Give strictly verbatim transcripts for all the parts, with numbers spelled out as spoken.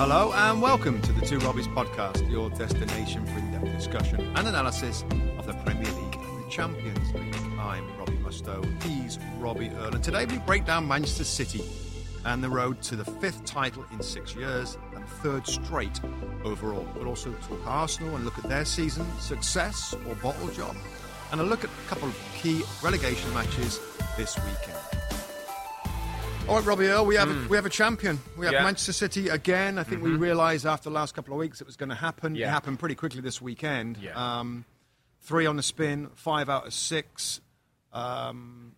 Hello and welcome to the Two Robbies podcast, your destination for in-depth discussion and analysis of the Premier League and the Champions League. I'm Robbie Mustoe, he's Robbie Earle, and today we break down Manchester City and the road to the fifth title in six years and third straight overall. We'll also talk Arsenal and look at their season, success or bottle job, and a look at a couple of key relegation matches this weekend. All right, Robbie Earle, we have mm. a, we have a champion. We have yeah. Manchester City again. I think mm-hmm. we realised after the last couple of weeks it was going to happen. Yeah. It happened pretty quickly this weekend. Yeah. Um, three on the spin, five out of six. Um,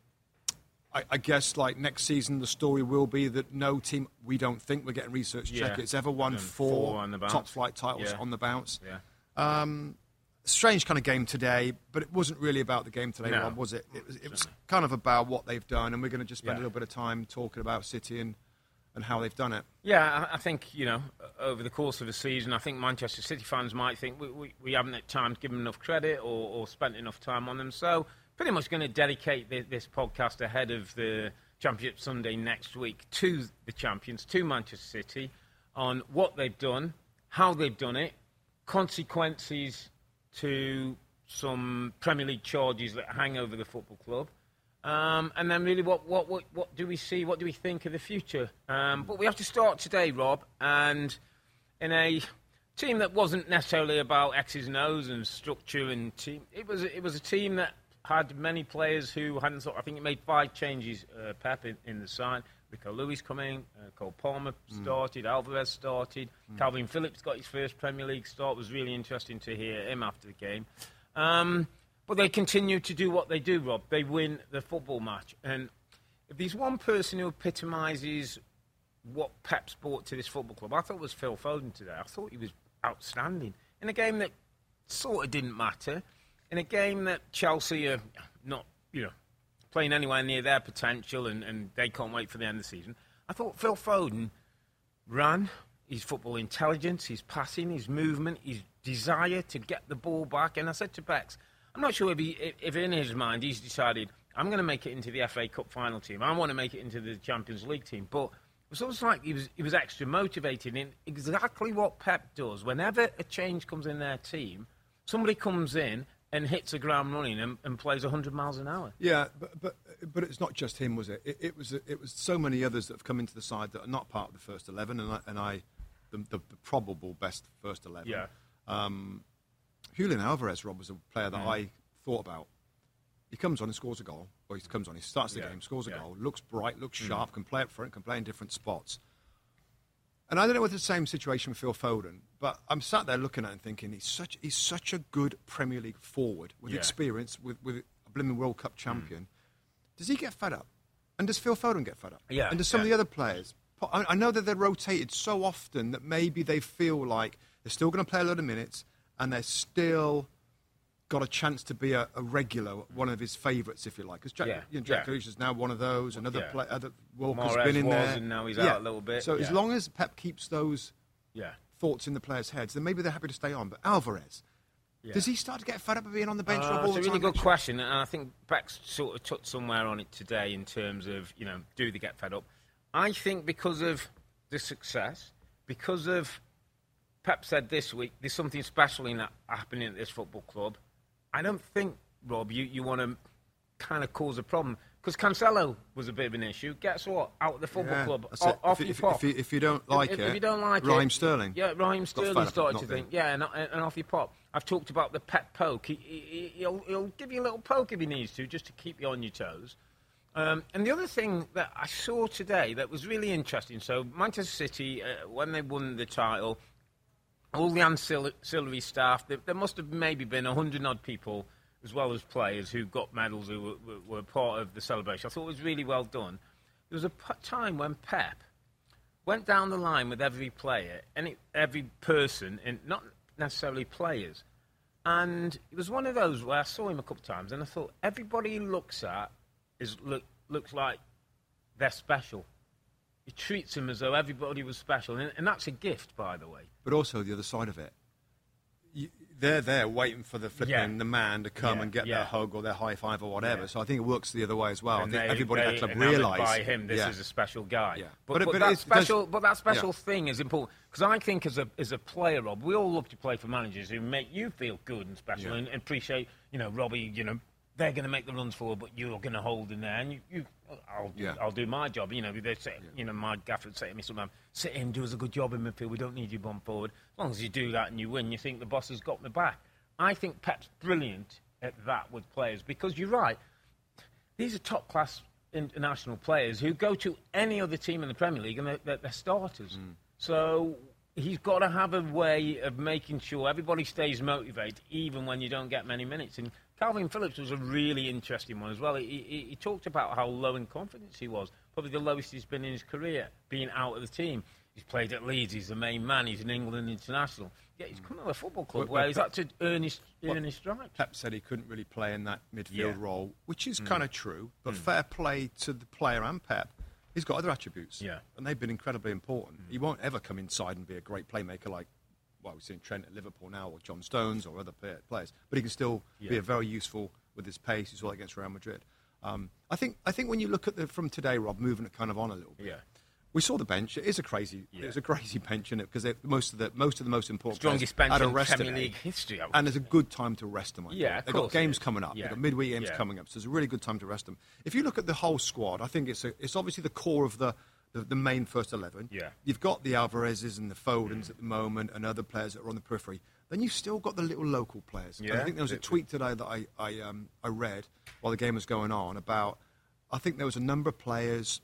I, I guess like next season the story will be that no team, we don't think, we're getting research yeah. check, it's ever won four, four top flight titles yeah. on the bounce. Yeah. Um, strange kind of game today, but it wasn't really about the game today, no. Rob, was it? It was, it was kind of about what they've done, and we're going to just spend yeah. a little bit of time talking about City and, and how they've done it. Yeah, I think, you know, over the course of the season, I think Manchester City fans might think we, we, we haven't at times given enough credit or, or spent enough time on them. So pretty much going to dedicate the, this podcast ahead of the Championship Sunday next week to the champions, to Manchester City, on what they've done, how they've done it, consequences to some Premier League charges that hang over the football club. Um, and then really, what, what what what do we see? What do we think of the future? Um, but we have to start today, Rob, and in a team that wasn't necessarily about X's and O's and structure and team. It was, it was a team that had many players who hadn't thought. I think it made five changes, uh, Pep, in, in the side. Rico Lewis come in, uh, Cole Palmer started, mm. Alvarez started, mm. Calvin Phillips got his first Premier League start. It was really interesting to hear him after the game. Um, but they continue to do what they do, Rob. They win the football match. And if there's one person who epitomises what Pep's brought to this football club, I thought it was Phil Foden today. I thought he was outstanding. In a game that sort of didn't matter, in a game that Chelsea are not, you know, playing anywhere near their potential, and, and they can't wait for the end of the season. I thought Phil Foden ran, his football intelligence, his passing, his movement, his desire to get the ball back. And I said to Bex, I'm not sure if, he, if in his mind he's decided, I'm going to make it into the F A Cup final team. I want to make it into the Champions League team. But it was almost like he was, he was extra motivated in exactly what Pep does. Whenever a change comes in their team, somebody comes in and hits the ground running and, and plays one hundred miles an hour. Yeah, but but but it's not just him, was it? It, it was it was so many others that have come into the side that are not part of the first eleven, and I, and I the, the, the probable best first eleven. Yeah. Um, Julian Alvarez, Rob, was a player that yeah. I thought about. He comes on and scores a goal, or he comes on, he starts the yeah. game, scores a yeah. goal, looks bright, looks sharp, mm. can play up front, can play in different spots. And I don't know whether it's the same situation with Phil Foden, but I'm sat there looking at him and thinking he's such he's such a good Premier League forward with yeah. experience, with, with a blooming World Cup champion. Mm. Does he get fed up? And does Phil Foden get fed up? Yeah. And does some yeah. of the other players? I know that they're rotated so often that maybe they feel like they're still going to play a lot of minutes and they're still got a chance to be a, a regular, one of his favourites, if you like. Because Jack, yeah. you know, Jack yeah. Grealish is now one of those. Another yeah. play, other Walker's Mahrez been in was, there. And now he's yeah. out a little bit. So yeah. as long as Pep keeps those yeah. thoughts in the players' heads, then maybe they're happy to stay on. But Alvarez, yeah. does he start to get fed up of being on the bench? Uh, all it's the a really time, good actually? question, and I think Beck's sort of touched somewhere on it today in terms of, you know, do they get fed up? I think because of the success, because of Pep said this week, there's something special in that happening at this football club. I don't think, Rob, you, you want to kind of cause a problem. Because Cancelo was a bit of an issue. Guess what? Out of the football yeah, club. O- off if, you if, pop. If you, if you don't like if, it, if you don't like Raheem it, Sterling. Yeah, Raheem Sterling started to think, yeah, and, and off you pop. I've talked about the pet poke. He, he, he'll, he'll give you a little poke if he needs to, just to keep you on your toes. Um, and the other thing that I saw today that was really interesting, so Manchester City, uh, when they won the title, all the ancillary staff. There, there must have maybe been a hundred odd people, as well as players, who got medals, who were, were, were part of the celebration. I thought it was really well done. There was a time when Pep went down the line with every player, any, every person, and not necessarily players. And it was one of those where I saw him a couple of times, and I thought, everybody he looks at is look, looks like they're special. He treats them as though everybody was special. And, and that's a gift, by the way. But also the other side of it. You, they're there waiting for the flipping yeah. the man to come yeah, and get yeah. their hug or their high five or whatever. Yeah. So I think it works the other way as well. And, and they, everybody at the club realised by him, this yeah. is a special guy. Yeah. But, but, but, but that special, but that special yeah. thing is important, because I think as a as a player, Rob, we all love to play for managers who make you feel good and special yeah. and, and appreciate. You know, Robbie, you know, they're going to make the runs forward, but you're going to hold in there, and you, you I'll yeah. I'll do my job. You know, they say, yeah. you know, my gaffer would say to me sometimes, sit in, do us a good job in midfield. We don't need you bomb forward. As long as you do that and you win, you think the boss has got my back. I think Pep's brilliant at that with players, because you're right. These are top class international players who go to any other team in the Premier League and they're, they're, they're starters. Mm. So he's got to have a way of making sure everybody stays motivated, even when you don't get many minutes. And Calvin Phillips was a really interesting one as well. He, he, he talked about how low in confidence he was, probably the lowest he's been in his career, being out of the team. He's played at Leeds, he's the main man, he's an England international. Yeah, he's come to a football club well, where he's had to earn his, well, earn his stripes. Pep said he couldn't really play in that midfield yeah. role, which is mm. kind of true, but mm. fair play to the player and Pep. He's got other attributes, yeah. and they've been incredibly important. Mm. He won't ever come inside and be a great playmaker like, well, we've seen Trent at Liverpool now, or John Stones, or other players. But he can still yeah. be a very useful with his pace. You saw that against Real Madrid. Um, I think I think when you look at the from today, Rob, moving it kind of on a little bit. Yeah. We saw the bench. It is a crazy. Yeah. It was a crazy bench, and because most of the most of the most important strongest bench in Premier League history. And it's a good time to rest them. I yeah, think. Of they've course got games coming up. Yeah. They've got midweek games yeah. coming up, so it's a really good time to rest them. If you look at the whole squad, I think it's a, it's obviously the core of the. The, the main first eleven. Yeah. You've got the Alvarez's and the Fodens mm. at the moment, and other players that are on the periphery. Then you've still got the little local players. Yeah. I think there was a tweet today that I I, um, I read while the game was going on about. I think there was a number of players,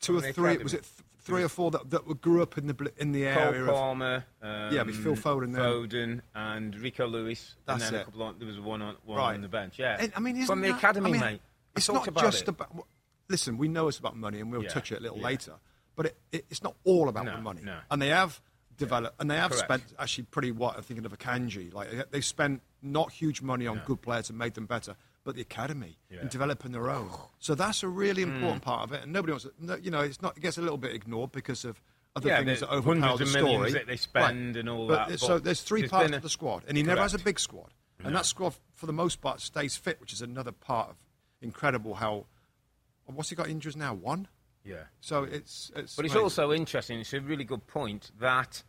two or three. Was it th- three or four that that were, grew up in the in the area? Cole Palmer. Um, yeah, but Phil Foden. Foden and Rico Lewis. That's and then it. A couple of, there was one on one right. on the bench. Yeah. And, I mean, from the that, academy, I mean, mate. It's not about just it. about. What, Listen, we know it's about money, and we'll yeah, touch it a little yeah. later. But it, it, it's not all about no, the money. No. And they have developed, yeah. and they have Correct. spent actually pretty what I'm thinking of Akanji. Like they spent not huge money on no. good players and made them better, but the academy yeah. and developing their own. So that's a really important mm. part of it. And nobody wants, to, no, you know, it's not. It gets a little bit ignored because of other yeah, things that overpower the story. Hundreds of millions that they spend right. and all but that. But so there's three there's parts a... of the squad, and he Correct. never has a big squad. No. And that squad, for the most part, stays fit, which is another part of incredible how. What's he got injuries now? One? Yeah. So it's... it's but it's amazing. Also interesting, it's a really good point, that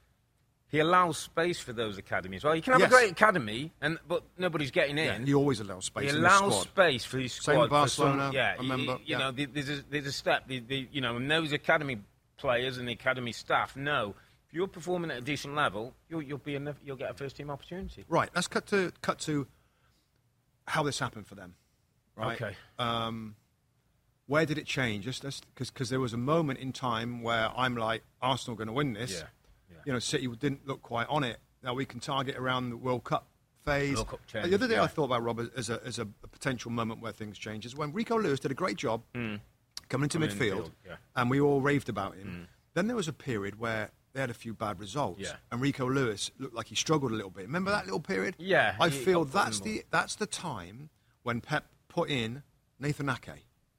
he allows space for those academies. Well, you can have yes. a great academy, and but nobody's getting in. Yeah, he always allows space he in allows the squad. space for his squad. Same Barcelona, some, yeah, I remember. You, you yeah. know, there's a, there's a step. The, the, you know, and those academy players and the academy staff know if you're performing at a decent level, you'll, you'll, be enough, you'll get a first-team opportunity. Right, let's cut to, cut to how this happened for them. Right? Okay. Um... Where did it change? Just because there was a moment in time where I'm like, Arsenal going to win this. Yeah, yeah. You know, City didn't look quite on it. Now we can target around the World Cup phase. World Cup change, the other day yeah. I thought about Robert as a as a potential moment where things change is when Rico Lewis did a great job mm. coming into coming midfield, in field, yeah. and we all raved about him. Mm. Then there was a period where they had a few bad results, yeah. and Rico Lewis looked like he struggled a little bit. Remember that little period? Yeah. I feel that's the that's the time when Pep put in Nathan Aké.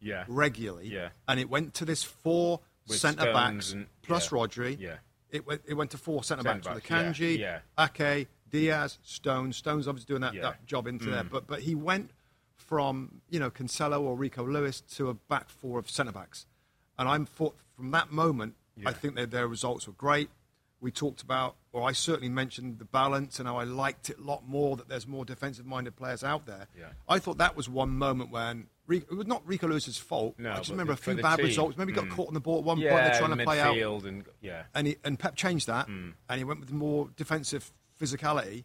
Yeah. Regularly, yeah. and it went to this four with centre backs and, plus yeah. Rodri. Yeah. It went. It went to four centre backs with Akanji, yeah. yeah. Ake, Diaz, Stones. Stones obviously doing that, yeah. that job into mm. there, but but he went from you know Cancelo or Rico Lewis to a back four of centre backs, and I'm for, from that moment. Yeah. I think that their results were great. We talked about, or I certainly mentioned the balance and how I liked it a lot more, that there's more defensive-minded players out there. Yeah. I thought that was one moment when, it was not Rico Lewis's fault, no, I just remember a few bad team. results. Maybe he mm. got caught on the ball at one yeah, point, they're trying to play out. And, yeah. and, he, and Pep changed that, mm. and he went with more defensive physicality,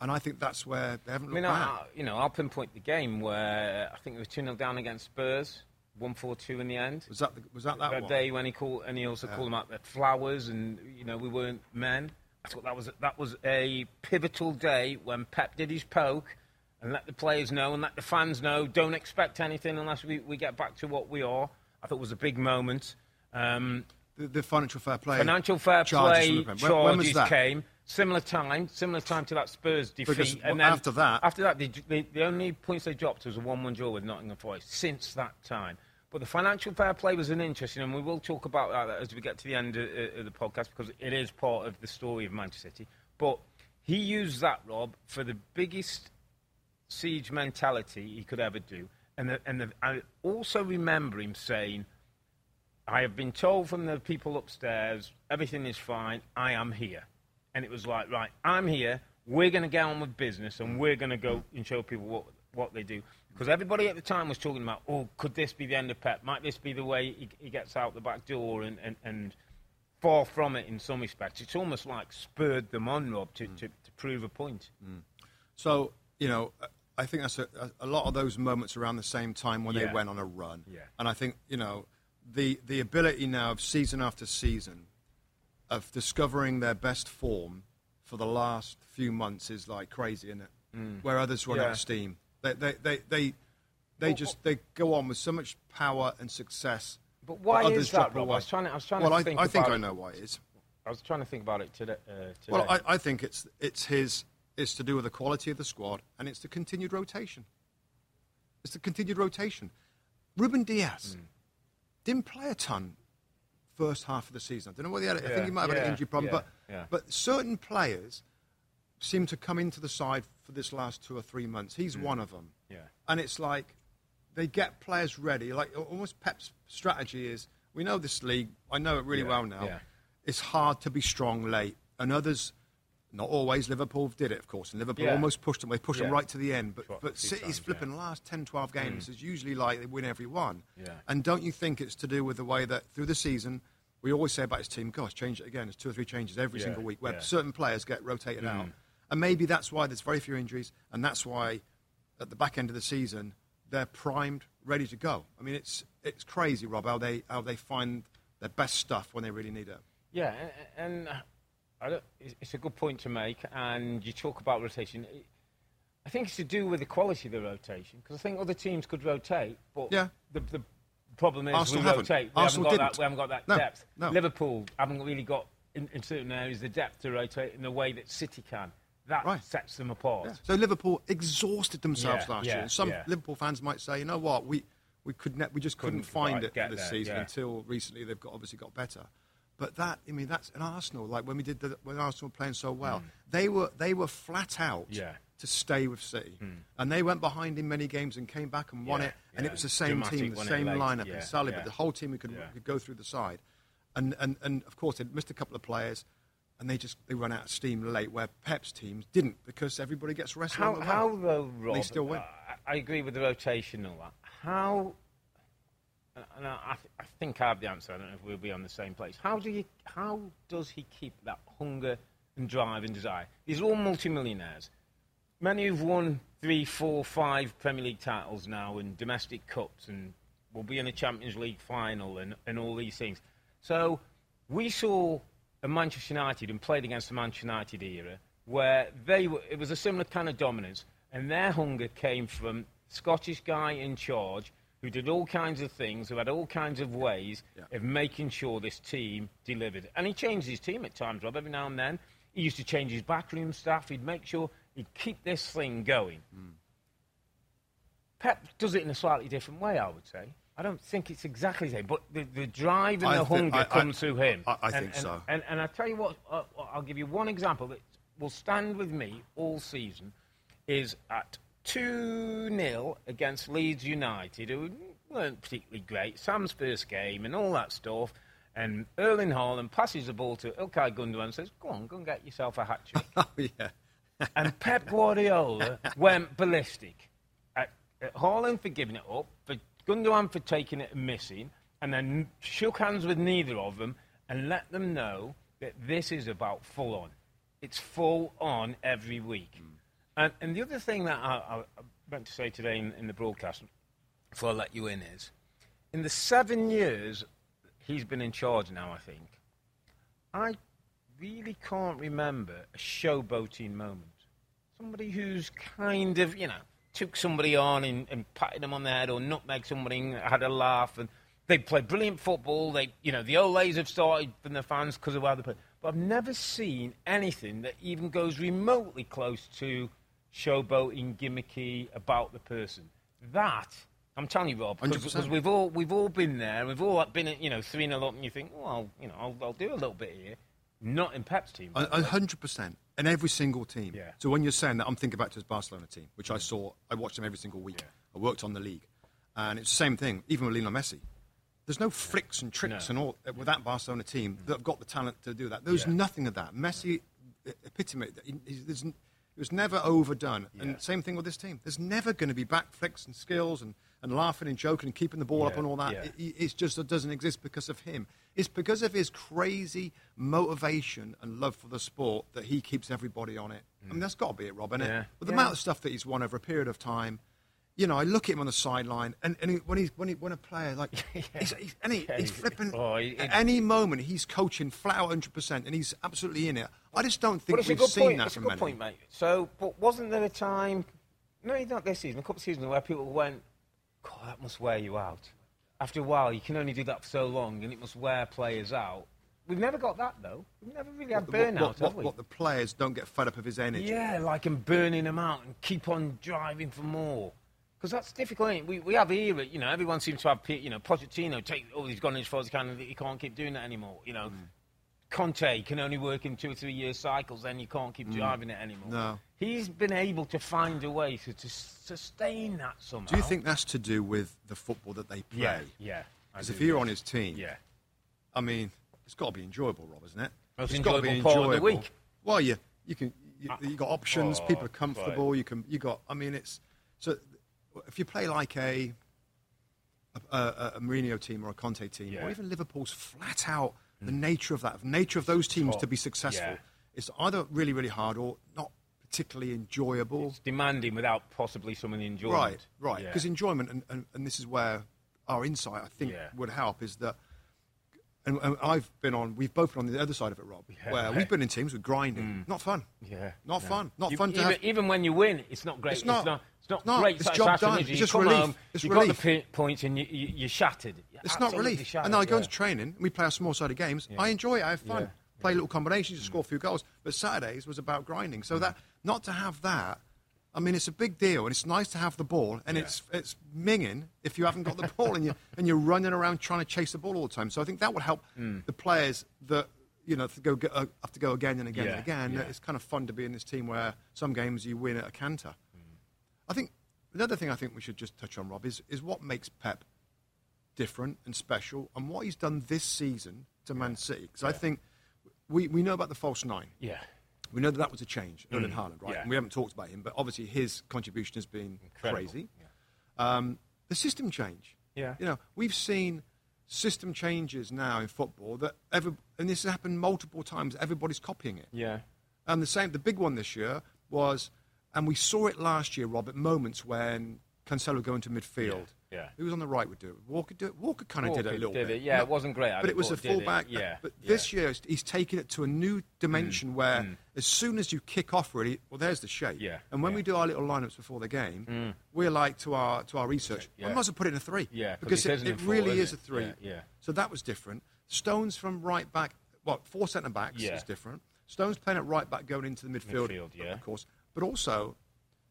and I think that's where they haven't looked I mean, back. I, you know, I'll pinpoint the game where I think we were two nil down against Spurs. one four two in the end. Was that the, was that that, that one? Day when he called and he also yeah. called them out the flowers and you know we weren't men. I thought that was that was a pivotal day when Pep did his poke and let the players know and let the fans know, don't expect anything unless we, we get back to what we are. I thought it was a big moment. Um, the, the financial fair play financial fair charges, play charges when, when was that? Came. Similar time, similar time to that Spurs defeat. Because, and well, then after that... After that, they, they, the only points they dropped was a one one draw with Nottingham Forest since that time. But the financial fair play was an interesting, and we will talk about that as we get to the end of, uh, of the podcast, because it is part of the story of Manchester City. But he used that, Rob, for the biggest siege mentality he could ever do. And, the, and the, I also remember him saying, I have been told from the people upstairs, everything is fine, I am here. And it was like, right, I'm here, we're going to get on with business, and we're going to go and show people what what they do. Because everybody at the time was talking about, oh, could this be the end of Pep? Might this be the way he, he gets out the back door? And, and, and far from it in some respects. It's almost like spurred them on, Rob, to, mm. to, to prove a point. Mm. So, you know, I think that's a, a lot of those moments around the same time when yeah. they went on a run. Yeah. And I think, you know, the the ability now of season after season of discovering their best form for the last few months is like crazy, isn't it? Mm. Where others run yeah. out of steam. They they they they, they well, just they go on with so much power and success. But why but is that, Rob? I was trying to, I was trying well, to I, think I think about I know it. Why it is. I was trying to think about it today. Uh, today. Well, I, I think it's it's his it's to do with the quality of the squad, and it's the continued rotation. It's the continued rotation. Ruben Dias mm. didn't play a ton first half of the season. I don't know whether he had it. Yeah, I think he might have yeah, had an injury problem. Yeah, but, yeah. but certain players seem to come into the side for this last two or three months. He's mm. one of them. Yeah. And it's like they get players ready. Like almost Pep's strategy is, we know this league, I know it really yeah, well now. Yeah. It's hard to be strong late. And others, not always, Liverpool did it, of course. And Liverpool yeah. almost pushed them. They pushed yeah. them right to the end. But, Tw- but City's times, flipping yeah. the last ten, twelve games. Mm. It's usually like they win every one. Yeah. And don't you think it's to do with the way that through the season, we always say about his team, gosh, change it again. There's two or three changes every yeah. single week where yeah. certain players get rotated mm. out. And maybe that's why there's very few injuries. And that's why at the back end of the season, they're primed, ready to go. I mean, it's it's crazy, Rob, how they, how they find their best stuff when they really need it. Yeah, and... and I don't, it's a good point to make, and you talk about rotation. I think it's to do with the quality of the rotation, because I think other teams could rotate, but yeah. the, the problem is Arsenal we haven't. rotate. We haven't, got that, we haven't got that no, depth. No. Liverpool haven't really got, in, in certain areas, the depth to rotate in the way that City can. That right. sets them apart. Yeah. So Liverpool exhausted themselves yeah, last yeah, year. And some yeah. Liverpool fans might say, you know what, we we could ne- we just couldn't, couldn't find it this there, season yeah. until recently they've got, obviously got better. But that, I mean, that's an Arsenal. Like when we did, the, when Arsenal were playing so well, mm. they were they were flat out yeah. to stay with City, mm. and they went behind in many games and came back and won yeah, it. And yeah. it was the same Dramatic team, the same lineup, yeah, and Sally, yeah. but the whole team who could, yeah. could go through the side, and and and of course they missed a couple of players, and they just they run out of steam late. Where Pep's teams didn't because everybody gets rested. How, how though, Rob? They still win. Uh, I agree with the rotation and all that. How? And I, th- I think I have the answer. I don't know if we'll be on the same place. How do you? How does he keep that hunger and drive and desire? These are all multimillionaires. Many who've won three, four, five Premier League titles now and domestic cups and will be in a Champions League final and, and all these things. So we saw a Manchester United and played against the Manchester United era where they were, it was a similar kind of dominance, and their hunger came from the Scottish guy in charge who did all kinds of things, who had all kinds of ways yeah. of making sure this team delivered. And he changed his team at times, Rob, every now and then. He used to change his backroom staff. He'd make sure he'd keep this thing going. Mm. Pep does it in a slightly different way, I would say. I don't think it's exactly the same, but the, the drive and I the th- hunger I, comes I, through him. I, I and, think and, so. And, and I'll tell you what, uh, I'll give you one example that will stand with me all season, is at two nil against Leeds United, who weren't particularly great. Sam's first game and all that stuff. And Erling Haaland passes the ball to Ilkay Gundogan and says, go on, go and get yourself a hat-trick. Oh, yeah. And Pep Guardiola went ballistic at, at Haaland for giving it up, for Gundogan for taking it and missing, and then shook hands with neither of them and let them know that this is about full-on. It's full-on every week. Mm. And, and the other thing that I, I meant to say today in, in the broadcast, before I let you in, is in the seven years he's been in charge now, I think, I really can't remember a showboating moment. Somebody who's kind of, you know, took somebody on and, and patted them on the head or nutmegged somebody and had a laugh. And they play brilliant football. They, you know, the Olays have started from the fans because of how they play. But I've never seen anything that even goes remotely close to showboating, gimmicky about the person. That, I'm telling you, Rob, because we've all we've all been there. We've all been at, you know, three and a lot, and you think, well, you know, I'll, I'll do a little bit here. Not in Pep's team. A hundred percent. In every single team. Yeah. So when you're saying that, I'm thinking back to his Barcelona team, which I saw, I watched them every single week. Yeah. I worked on the league. And it's the same thing, even with Lionel Messi. There's no flicks and tricks no. and all with that Barcelona team mm. that have got the talent to do that. There's yeah. nothing of that. Messi epitomised. It was never overdone. Yeah. And same thing with this team. There's never going to be back flicks and skills and, and laughing and joking and keeping the ball yeah. up and all that. Yeah. It, it's just it doesn't exist because of him. It's because of his crazy motivation and love for the sport that he keeps everybody on it. Mm. I mean, that's got to be it, Rob, isn't yeah. it? But the yeah. amount of stuff that he's won over a period of time. You know, I look at him on the sideline, and, and he, when he's when he, when a player like, yeah. he's, he's, and he, yeah, he's flipping. Oh, he, at any moment, he's coaching flat out one hundred percent, and he's absolutely in it. I just don't think we've seen point. that it's from many. That's a good many. point, mate. So, but wasn't there a time? No, not this season. A couple of seasons where people went, "God, that must wear you out." After a while, you can only do that for so long, and it must wear players out. We've never got that, though. We've never really had what, burnout, what, what, have we? What the players don't get fed up of his energy. Yeah, like him burning them out and keep on driving for more. Because that's difficult, ain't it? We, we have era, you know, everyone seems to have, you know, Pochettino, take, oh, he's gone as far as he can, and he can't keep doing that anymore, you know. Mm. Conte can only work in two or three year cycles, then you can't keep mm. driving it anymore. No. He's been able to find a way to, to sustain that somehow. Do you think that's to do with the football that they play? Yeah, yeah. Because if you're on his team, yeah. I mean, it's got to be enjoyable, Rob, isn't it? It's got to be enjoyable. Part of the week. Well, you, you can, you, you got options, oh, people are comfortable, right. you can, you got, I mean, it's, so... If you play like a a, a a Mourinho team or a Conte team, yeah. or even Liverpool's flat out, mm. the nature of that, the nature of those teams oh, to be successful yeah. is either really, really hard or not particularly enjoyable. It's demanding without possibly some enjoyment. Right, right. Because yeah. enjoyment, and, and, and this is where our insight, I think, yeah. would help, is that, and, and I've been on, we've both been on the other side of it, Rob, yeah, where right. we've been in teams with grinding. Mm. Not fun. Yeah. Not no. fun. Not you, fun to even, have. Even when you win, it's not great. It's not. It's not It's not no, great. It's job done. It's just relief. Home, it's you relief. Got the points and you, you, you're shattered. You're it's not relief. Shattered, and then I go yeah. into training and we play a small side of games. Yeah. I enjoy it. I have fun. Yeah. Play yeah. little combinations, you mm. score a few goals. But Saturdays was about grinding. So mm. that not to have that, I mean, it's a big deal. And it's nice to have the ball. And yeah. it's it's minging if you haven't got the ball and you and you're running around trying to chase the ball all the time. So I think that would help mm. the players that. You know, to go, uh, have to go again and again yeah. and again. Yeah. It's kind of fun to be in this team where some games you win at a canter. I think the other thing I think we should just touch on, Rob, is, is what makes Pep different and special and what he's done this season to yeah. Man City. Because yeah. I think we, we know about the false nine. Yeah. We know that that was a change, Erling mm. Haaland, right? Yeah. And we haven't talked about him, but obviously his contribution has been incredible. Crazy. Yeah. Um, the system change. Yeah. You know, we've seen system changes now in football that ever, and this has happened multiple times, everybody's copying it. Yeah. And the same, the big one this year was... And we saw it last year, Rob, at moments when Cancelo would go into midfield. Yeah, yeah. Who was on the right would do it. Walker do it. Walker kind of did it a little did bit. It. Yeah, no, it wasn't great. But it was a fullback. Yeah, but yeah. this year, he's taken it to a new dimension mm. where mm. as soon as you kick off, really, well, there's the shape. Yeah. And when yeah. we do our little lineups before the game, mm. we're like to our to our research, yeah. well, I might as well put it in a three. Yeah, because it, it really four, is it? a three. Yeah, yeah. So that was different. Stones from right back, well, four centre-backs yeah. is different. Stones playing at right back going into the midfield, midfield yeah. of course. But also,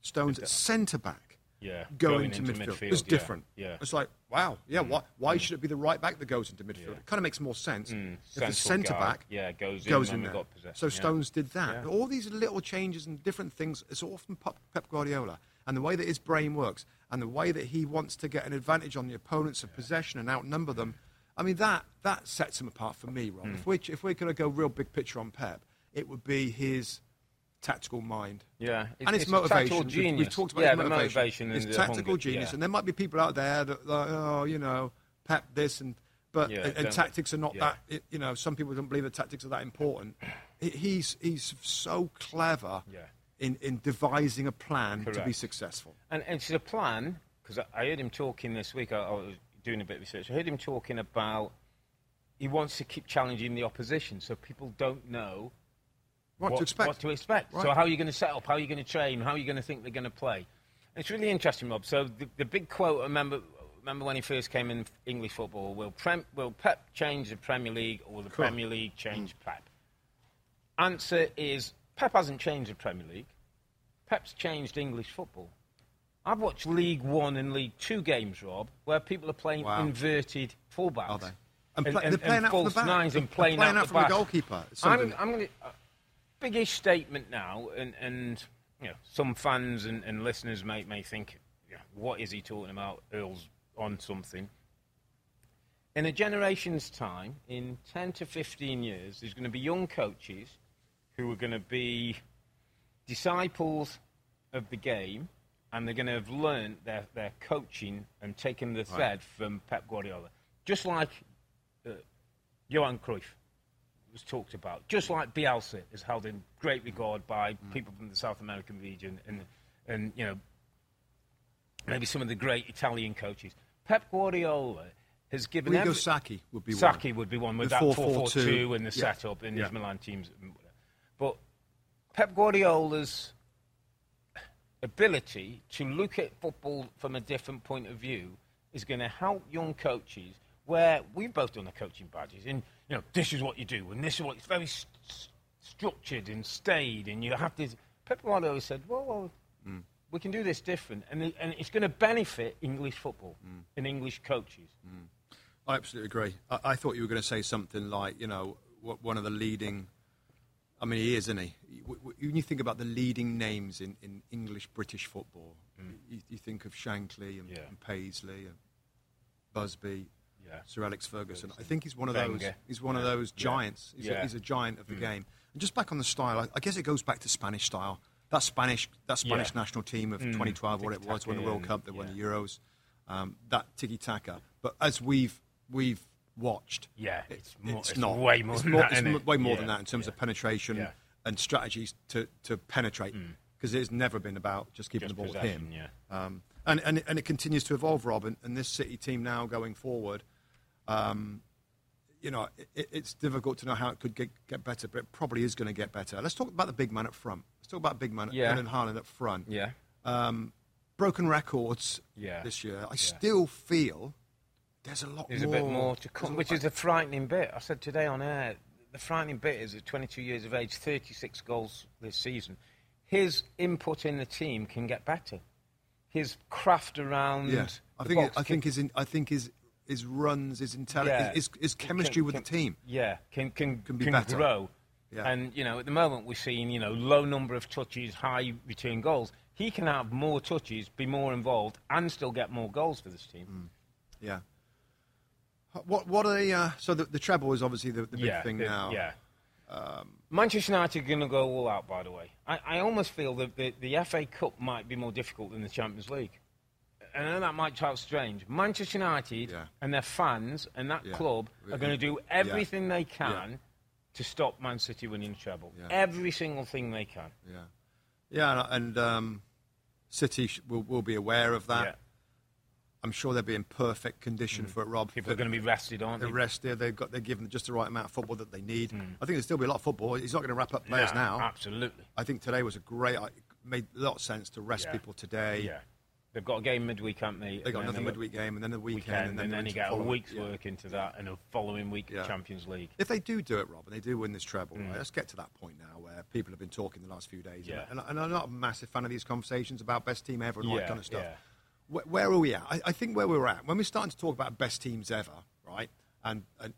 Stones at centre-back yeah. going, going into midfield. midfield. It's different. Yeah. Yeah. It's like, wow, yeah, mm. why, why mm. should it be the right-back that goes into midfield? Yeah. It kind of makes more sense mm. if Central the centre-back yeah, goes, goes in, in there. So yeah. Stones did that. Yeah. All these little changes and different things, it's all from Pep Guardiola and the way that his brain works and the way that he wants to get an advantage on the opponents of yeah. possession and outnumber them. I mean, that that sets him apart for me, Rob. Mm. If we're, if we're going to go real big picture on Pep, it would be his... tactical mind. Yeah. It's, and it's, it's motivation. We've, we've talked about yeah, his motivation. The motivation it's tactical hunger. genius. Yeah. And there might be people out there that, like, oh, you know, Pep this and... But yeah, and, and tactics are not yeah. that... You know, some people don't believe that tactics are that important. he's he's so clever yeah. in, in devising a plan Correct. to be successful. And, and it's a plan, because I, I heard him talking this week, I, I was doing a bit of research, I heard him talking about he wants to keep challenging the opposition so people don't know What, what to expect. What to expect. Right. So how are you going to set up? How are you going to train? How are you going to think they're going to play? It's really interesting, Rob. So the, the big quote, I remember, remember when he first came in English football, will, Prem, will Pep change the Premier League or will the cool. Premier League change mm. Pep? Answer is, Pep hasn't changed the Premier League. Pep's changed English football. I've watched League One and League Two games, Rob, where people are playing wow. inverted fullbacks. Are they? And, and, and, they're playing and out false the back. nines and playing, playing out, out the back. The goalkeeper. I'm, I'm going to... Uh, biggish statement now, and, and you know, some fans and, and listeners may, may think, yeah, what is he talking about? Earl's on something. In a generation's time, in ten to fifteen years, there's going to be young coaches who are going to be disciples of the game, and they're going to have learned their, their coaching and taken the thread right. from Pep Guardiola. Just like uh, Johan Cruyff was talked about, just like Bielsa is held in great regard by mm. people from the South American region and, and you know, maybe some of the great Italian coaches. Pep Guardiola has given... Rigo every... Sacchi would be Sacchi one. Sacchi would be one with the that four four two and the yeah. setup in yeah. his Milan teams. But Pep Guardiola's ability to look at football from a different point of view is going to help young coaches where we've both done the coaching badges in. You know, this is what you do, and this is what... It's very st- st- structured and stayed, and you have to... Pep Guardiola said, well, well mm. we can do this different, and, the, and it's going to benefit English football mm. and English coaches. Mm. I absolutely agree. I, I thought you were going to say something like, you know, what, one of the leading... I mean, he is, isn't he? When you think about the leading names in, in English-British football, mm. you, you think of Shankly and, yeah. and Paisley and Busby... Yeah. Sir Alex Ferguson. Ferguson. I think he's one of Wenger. those. He's one yeah. of those giants. He's, yeah. a, he's a giant of the mm. game. And just back on the style, I, I guess it goes back to Spanish style. That Spanish, that Spanish yeah. national team of mm. twenty twelve, what it was, won the World Cup, they yeah. won the Euros. Um, that tiki taka. But as we've we've watched, yeah, it, it's, more, it's, it's not way more. It's than more, that, it's it? way more yeah. than that in terms yeah. of penetration yeah. and strategies to to penetrate. Because mm. it's never been about just keeping just the ball with him. Yeah. Um, and, and and it continues to evolve, Rob. And, and this City team now going forward. Um, you know, it, it's difficult to know how it could get, get better, but it probably is going to get better. Let's talk about the big man up front. Let's talk about big man, yeah. Erling Haaland up front. Yeah. Um, broken records yeah. this year. I yeah. still feel there's a lot there's more. There's a bit more to come, which is the frightening bit. I said today on air, the frightening bit is at twenty-two years of age, thirty-six goals this season. His input in the team can get better. His craft around yeah. I think box it, I think his in, I think his His runs, his intelligence, yeah. his, his chemistry can, with can, the team, yeah, can can can, be can better. grow. Yeah. And you know, at the moment we're seeing you know low number of touches, high return goals. He can have more touches, be more involved, and still get more goals for this team. Mm. Yeah. What what are they, uh, so the, the treble is obviously the, the big yeah, thing the, now. Yeah. Um, Manchester United are going to go all out. By the way, I, I almost feel that the, the F A Cup might be more difficult than the Champions League. And I know that might sound strange. Manchester United yeah. and their fans and that yeah. club are going to do everything yeah. they can yeah. to stop Man City winning the treble. Yeah. Every single thing they can. Yeah, yeah, and um, City sh- will, will be aware of that. Yeah. I'm sure they'll be in perfect condition mm. for it, Rob. People but are going to be rested, aren't they? They're rested. They've got. They're given just the right amount of football that they need. Mm. I think there'll still be a lot of football. He's not going to wrap up players no, now. Absolutely. I think today was a great. It made a lot of sense to rest yeah. people today. Yeah. They've got a game midweek, haven't they? They've got another midweek game, and then the weekend. weekend and then, and then you get a week's yeah. work into that, and a following week yeah. of Champions League. If they do do it, Rob, and they do win this treble, mm. right, let's get to that point now where people have been talking the last few days. Yeah. And, and I'm not a massive fan of these conversations about best team ever and yeah, all that kind of stuff. Yeah. Where, where are we at? I, I think where we're at, when we're starting to talk about best teams ever, right, and, and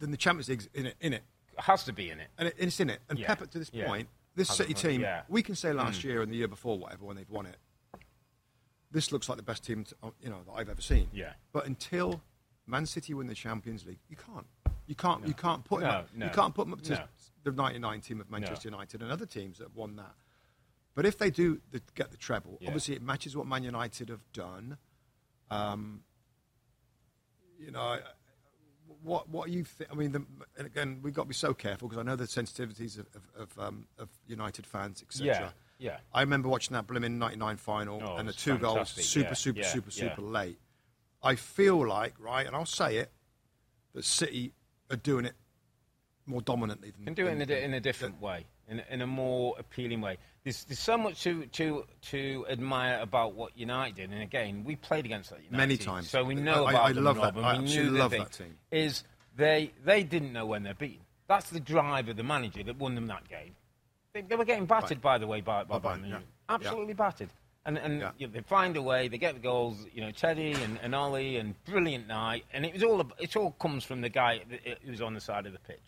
then the Champions League's in it. In it. It has to be in it. And it, it's in it. And yeah. Pep, to this yeah. point, this City point. team, yeah. we can say last mm. year and the year before, whatever, when they've won it, this looks like the best team, to, you know, that I've ever seen. Yeah. But until Man City win the Champions League, you can't. You can't. No. You can't put no, them up. No. You can't put them up to no. the ninety-nine team of Manchester no. United and other teams that have won that. But if they do the, get the treble, yeah. obviously it matches what Man United have done. Um, you know, what what you think? I mean, the, and again, we've got to be so careful because I know the sensitivities of of, of, um, of United fans, et cetera. Yeah. Yeah, I remember watching that blimmin' ninety-nine final oh, and the two goals super, yeah, super, yeah, super, yeah. super late. I feel like, right, and I'll say it, that City are doing it more dominantly than... Can do than, it in a, in a different than, way. in, in a more appealing way. There's, there's so much to, to to admire about what United did, and again, we played against that United many times, so we know I, about I, I them, love Rob, that. I absolutely love that team. Is they they didn't know when they're beaten. That's the drive of the manager that won them that game. They, they were getting battered, right. by the way, by by Bayern Munich. Yeah. Absolutely yeah. battered, and and yeah. you know, they find a way. They get the goals. You know, Teddy and, and Ollie, and brilliant night. And it was all it all comes from the guy who's on the side of the pitch.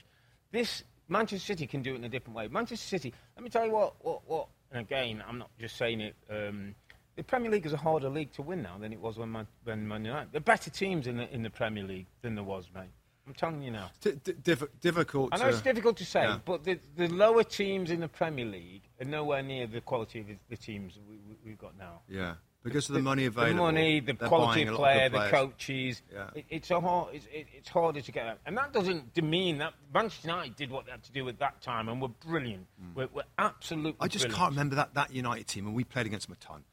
This. Manchester City can do it in a different way. Manchester City, let me tell you what, what, what and again, I'm not just saying it, um, the Premier League is a harder league to win now than it was when Man, when Man United. There are better teams in the, in the Premier League than there was, mate. I'm telling you now. D- d- difficult I know to, it's difficult to say, yeah. but the, the lower teams in the Premier League are nowhere near the quality of the, the teams we, we, we've got now. Yeah, because the, of the money available. The money, the quality of player, the coaches. Yeah. It, it's, a hard, it's, it, it's harder to get out. And that doesn't demean that. Manchester United did what they had to do at that time and were brilliant. Mm. We're, we're absolutely I just brilliant. can't remember that, that United team, and we played against them a ton.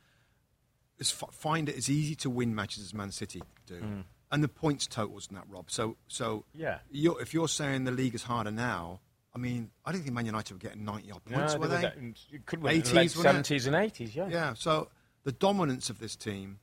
It's f- find it as easy to win matches as Man City do. Mm. And the points totals in that, Rob. So, so yeah. you're, if you're saying the league is harder now, I mean, I don't think Man United were getting ninety-odd points, no, were they? they? Could win eighties, in the late seventies and eighties, yeah. Yeah, so... The dominance of this team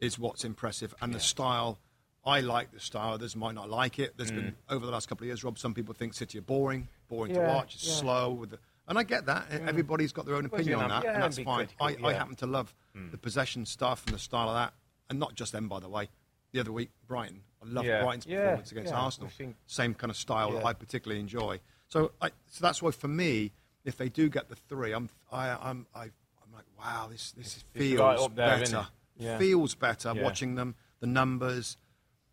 is what's impressive, and yeah. the style, I like the style, others might not like it. There's mm. been, over the last couple of years, Rob, some people think City are boring, boring yeah, to watch, it's yeah. slow. With the, and I get that. Mm. Everybody's got their own opinion on that, yeah, and that's fine. Critical, I, yeah. I happen to love mm. the possession stuff and the style of that, and not just them, by the way. The other week, Brighton. I love yeah. Brighton's yeah. performance against yeah. Arsenal. Think, Same kind of style yeah. that I particularly enjoy. So, I, so that's why, for me, if they do get the three, I'm, I, I'm, I. I'm like, wow, this this feels right there, better. Yeah. Feels better yeah. watching them. The numbers,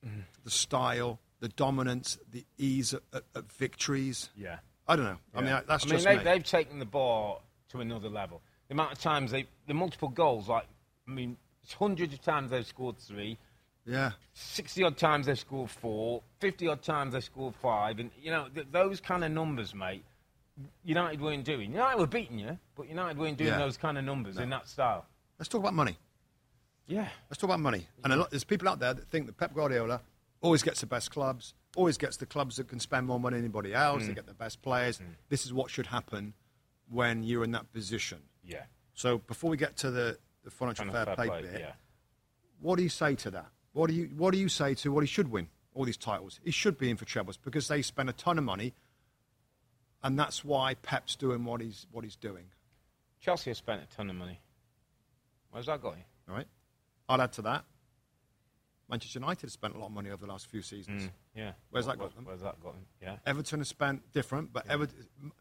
mm. the style, the dominance, the ease at, at, at victories. Yeah, I don't know. Yeah. I mean, I, that's I just. I mean, they, they've taken the bar to another level. The amount of times they, the multiple goals, like, I mean, it's hundreds of times they've scored three. Yeah. Sixty odd times they've scored four. Fifty odd times they've scored five, and you know th- those kind of numbers, mate. United weren't doing. United were beating you, but United weren't doing yeah. those kind of numbers no. in that style. Let's talk about money. Yeah. Let's talk about money. And a lot, there's people out there that think that Pep Guardiola always gets the best clubs, always gets the clubs that can spend more money than anybody else, mm. they get the best players. Mm. This is what should happen when you're in that position. Yeah. So before we get to the, the financial fair, fair play, play bit, yeah. what do you say to that? What do you What do you say to what he should win, all these titles? He should be in for trebles because they spend a ton of money. And that's why Pep's doing what he's what he's doing. Chelsea has spent a ton of money. Where's that got you? All right. I'll add to that. Manchester United has spent a lot of money over the last few seasons. Mm, yeah. Where's what, that got what, them? Where's that got them? Yeah. Everton has spent different, but yeah. Everton,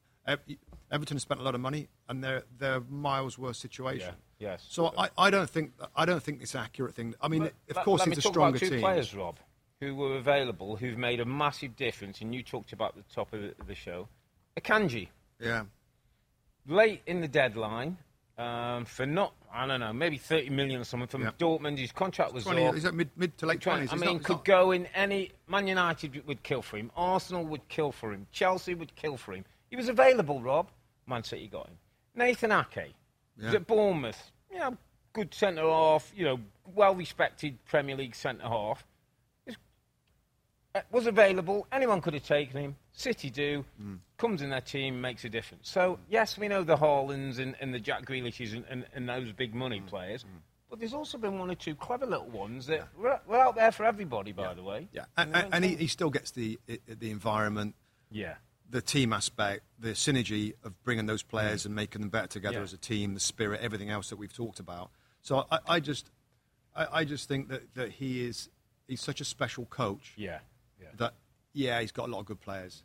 Everton has spent a lot of money, and they're they're miles worse situation. Yeah. Yes. So I, I don't think I don't think it's an accurate thing. I mean, but of let, course, let it's a stronger team. Let me talk about two players, Rob, who were available, who've made a massive difference, and you talked about the top of the show. Akanji. Yeah. Late in the deadline um, for not, I don't know, maybe thirty million or something from yeah. Dortmund. His contract was twenty, off. He's at mid, mid to late twenties. I mean, not, could not... go in any... Man United would kill for him. Arsenal would kill for him. Chelsea would kill for him. He was available, Rob. Man City got him. Nathan Aké. Yeah. Was at Bournemouth. You know, good centre-half, you know, well-respected Premier League centre-half. Was available. Anyone could have taken him. City do. Mm. Comes in their team, makes a difference. So, yes, we know the Haalands and, and the Jack Grealishes and, and, and those big money mm. players. Mm. But there's also been one or two clever little ones that yeah. were, were out there for everybody, by yeah. the way. Yeah, And, and, and he, he still gets the the environment, yeah, the team aspect, the synergy of bringing those players mm. and making them better together yeah. as a team, the spirit, everything else that we've talked about. So I, I just I, I just think that, that he is he's such a special coach. Yeah. Yeah. That yeah, he's got a lot of good players,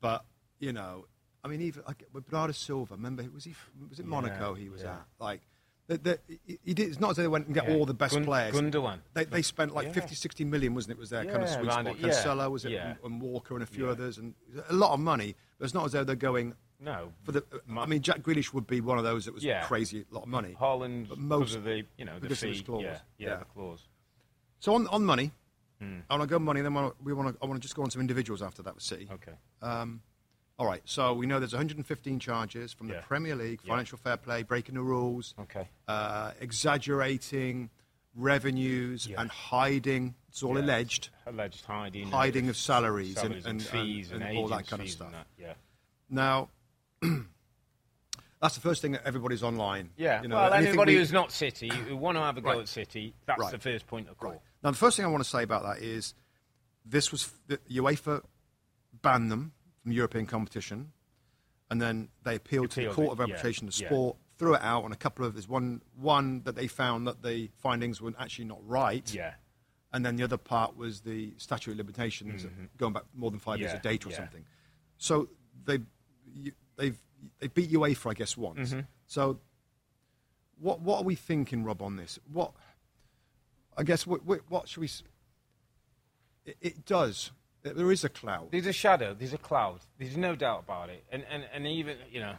but you know, I mean, even like, with Bernardo Silva, remember was he was it Monaco yeah, he was yeah. at? Like, the, the, he did. It's not as they went and get yeah. all the best Gun, players. Gundogan, they they spent like yeah. fifty, sixty million, wasn't it? Was their yeah, kind of sweet spot? It, yeah. Cancelo was it, yeah. and, and Walker and a few yeah. others, and a lot of money. But it's not as though they're going. No, for the I mean, Jack Grealish would be one of those that was yeah. crazy lot of money. Haaland, but most of the you know the fee, clause. Yeah, yeah, yeah, the clause. So on on money. Mm. I want to go money, then we want to. I want to just go on some individuals after that with City. Okay. Um, all right. So we know there's one hundred fifteen charges from yeah. the Premier League, financial yeah. fair play, breaking the rules, okay, uh, exaggerating revenues yeah. and hiding. It's all yeah. alleged. Alleged hiding. Hiding of salaries, salaries and, and, and fees and, and, and all that kind of stuff. That, yeah. Now, That's the first thing that everybody's online. Yeah, you know, well, anybody we... who's not City, who want to have a go right. at City, that's right. the first point of call. Right. Now, the first thing I want to say about that is this was the UEFA banned them from European competition, and then they appealed, appealed to the Court of Arbitration of yeah. Sport, yeah. threw it out on a couple of... There's one, one that they found that the findings were actually not right. Yeah. And then the other part was the statute of limitations mm-hmm. going back more than five yeah. years of data or yeah. something. So they they've they beat UEFA, I guess, once. Mm-hmm. So what what are we thinking, Rob, on this? What I guess what what should we? It, it does. There is a cloud. There's a shadow. There's a cloud. There's no doubt about it. And and, and even you know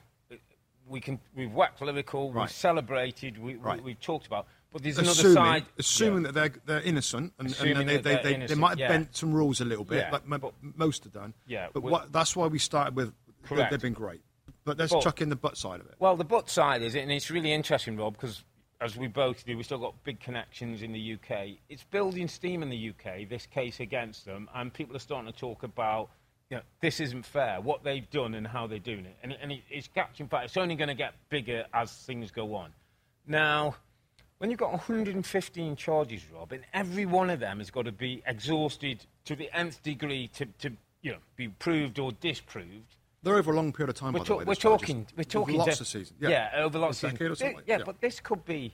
we can we've whacked Liverpool. Right. We've celebrated. We, right. we we've talked about. But there's assuming, another side. Assuming yeah. that they're, they're innocent, and, and they, they, they, innocent, they might have yeah. bent some rules a little bit, yeah, like but, most have done. Yeah, but what, that's why we started with correct. They've been great. But let's but, chuck in the butt side of it. Well, the butt side is it, and it's really interesting, Rob, because as we both do, we've still got big connections in the U K. It's building steam in the U K, this case against them, and people are starting to talk about, you know, this isn't fair, what they've done and how they're doing it. And, and it, it's catching fire. It's only going to get bigger as things go on. Now... When you've got one hundred fifteen charges, Rob, and every one of them has got to be exhausted to the nth degree to, to you know, be proved or disproved. They're over a long period of time. We're, by to- the way, we're talking, we're talking over lots of seasons. Yeah, yeah over lots of seasons. Yeah, yeah, but this could be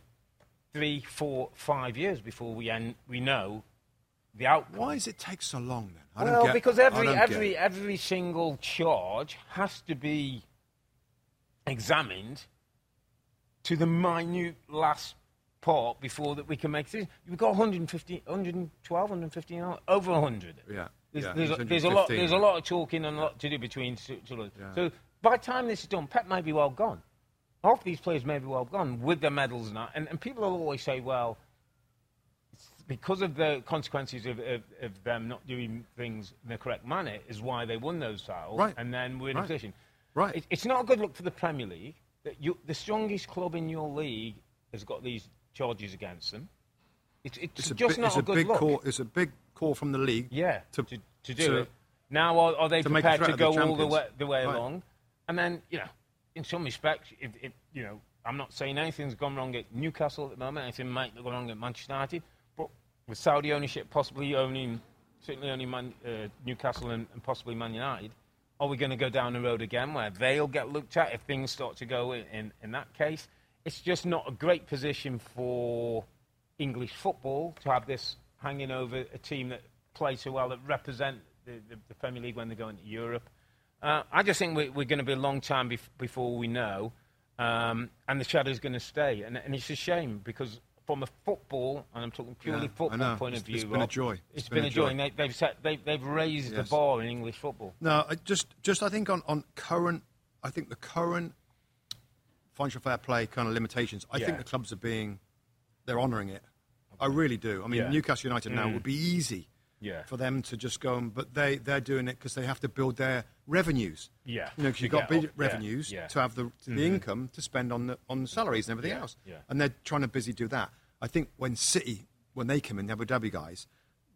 three, four, five years before we end, we know the outcome. Why does it take so long then? I well, don't get because every every every single charge has to be examined to the minute last. Part before that we can make decisions. We've got one hundred fifteen, one hundred twelve, one hundred fifteen, over one hundred. Yeah, there's, yeah, there's, a, there's a lot. There's a lot of talking and a lot to do between. So, yeah. so by the time this is done, Pep may be well gone. Half these players may be well gone with their medals and that. And, and people will always say, well, it's because of the consequences of, of, of them not doing things in the correct manner is why they won those titles. Right. And then we're in right. a position. Right. It, it's not a good look for the Premier League. That you, the strongest club in your league has got these charges against them. It, it's, it's just bi- not it's a good big look. Call, it's a big call from the league. Yeah, to, to, to do to, it. Now, are, are they to prepared to go the all the way, the way right. along? And then, you know, in some respects, if, if you know, I'm not saying anything's gone wrong at Newcastle at the moment. Anything might have gone wrong at Manchester United, but with Saudi ownership possibly owning, certainly owning Man, uh, Newcastle and, and possibly Man United, are we going to go down the road again where they'll get looked at if things start to go in, in, in that case? It's just not a great position for English football to have this hanging over a team that play so well, that represent the, the, the Premier League when they go into Europe. Uh, I just think we, we're going to be a long time bef- before we know, um, and the shadow's going to stay. And, and it's a shame because from a football, and I'm talking purely yeah, football point it's, of view, it's been Rob, a joy. It's, it's been, been a joy. joy. They, they've, set, they, they've raised yes. the bar in English football. No, I just just I think on, on current, I think the current. Financial fair play kind of limitations. I yeah. think the clubs are being, they're honouring it. Okay. I really do. I mean, yeah. Newcastle United mm. now would be easy yeah. for them to just go, and, but they, they're doing it because they have to build their revenues. Yeah. You know, because you've got big up, revenues yeah. Yeah. to have the, to mm-hmm. the income to spend on the on the salaries and everything yeah. else. Yeah. And they're trying to busy do that. I think when City, when they came in, the Abu Dhabi guys,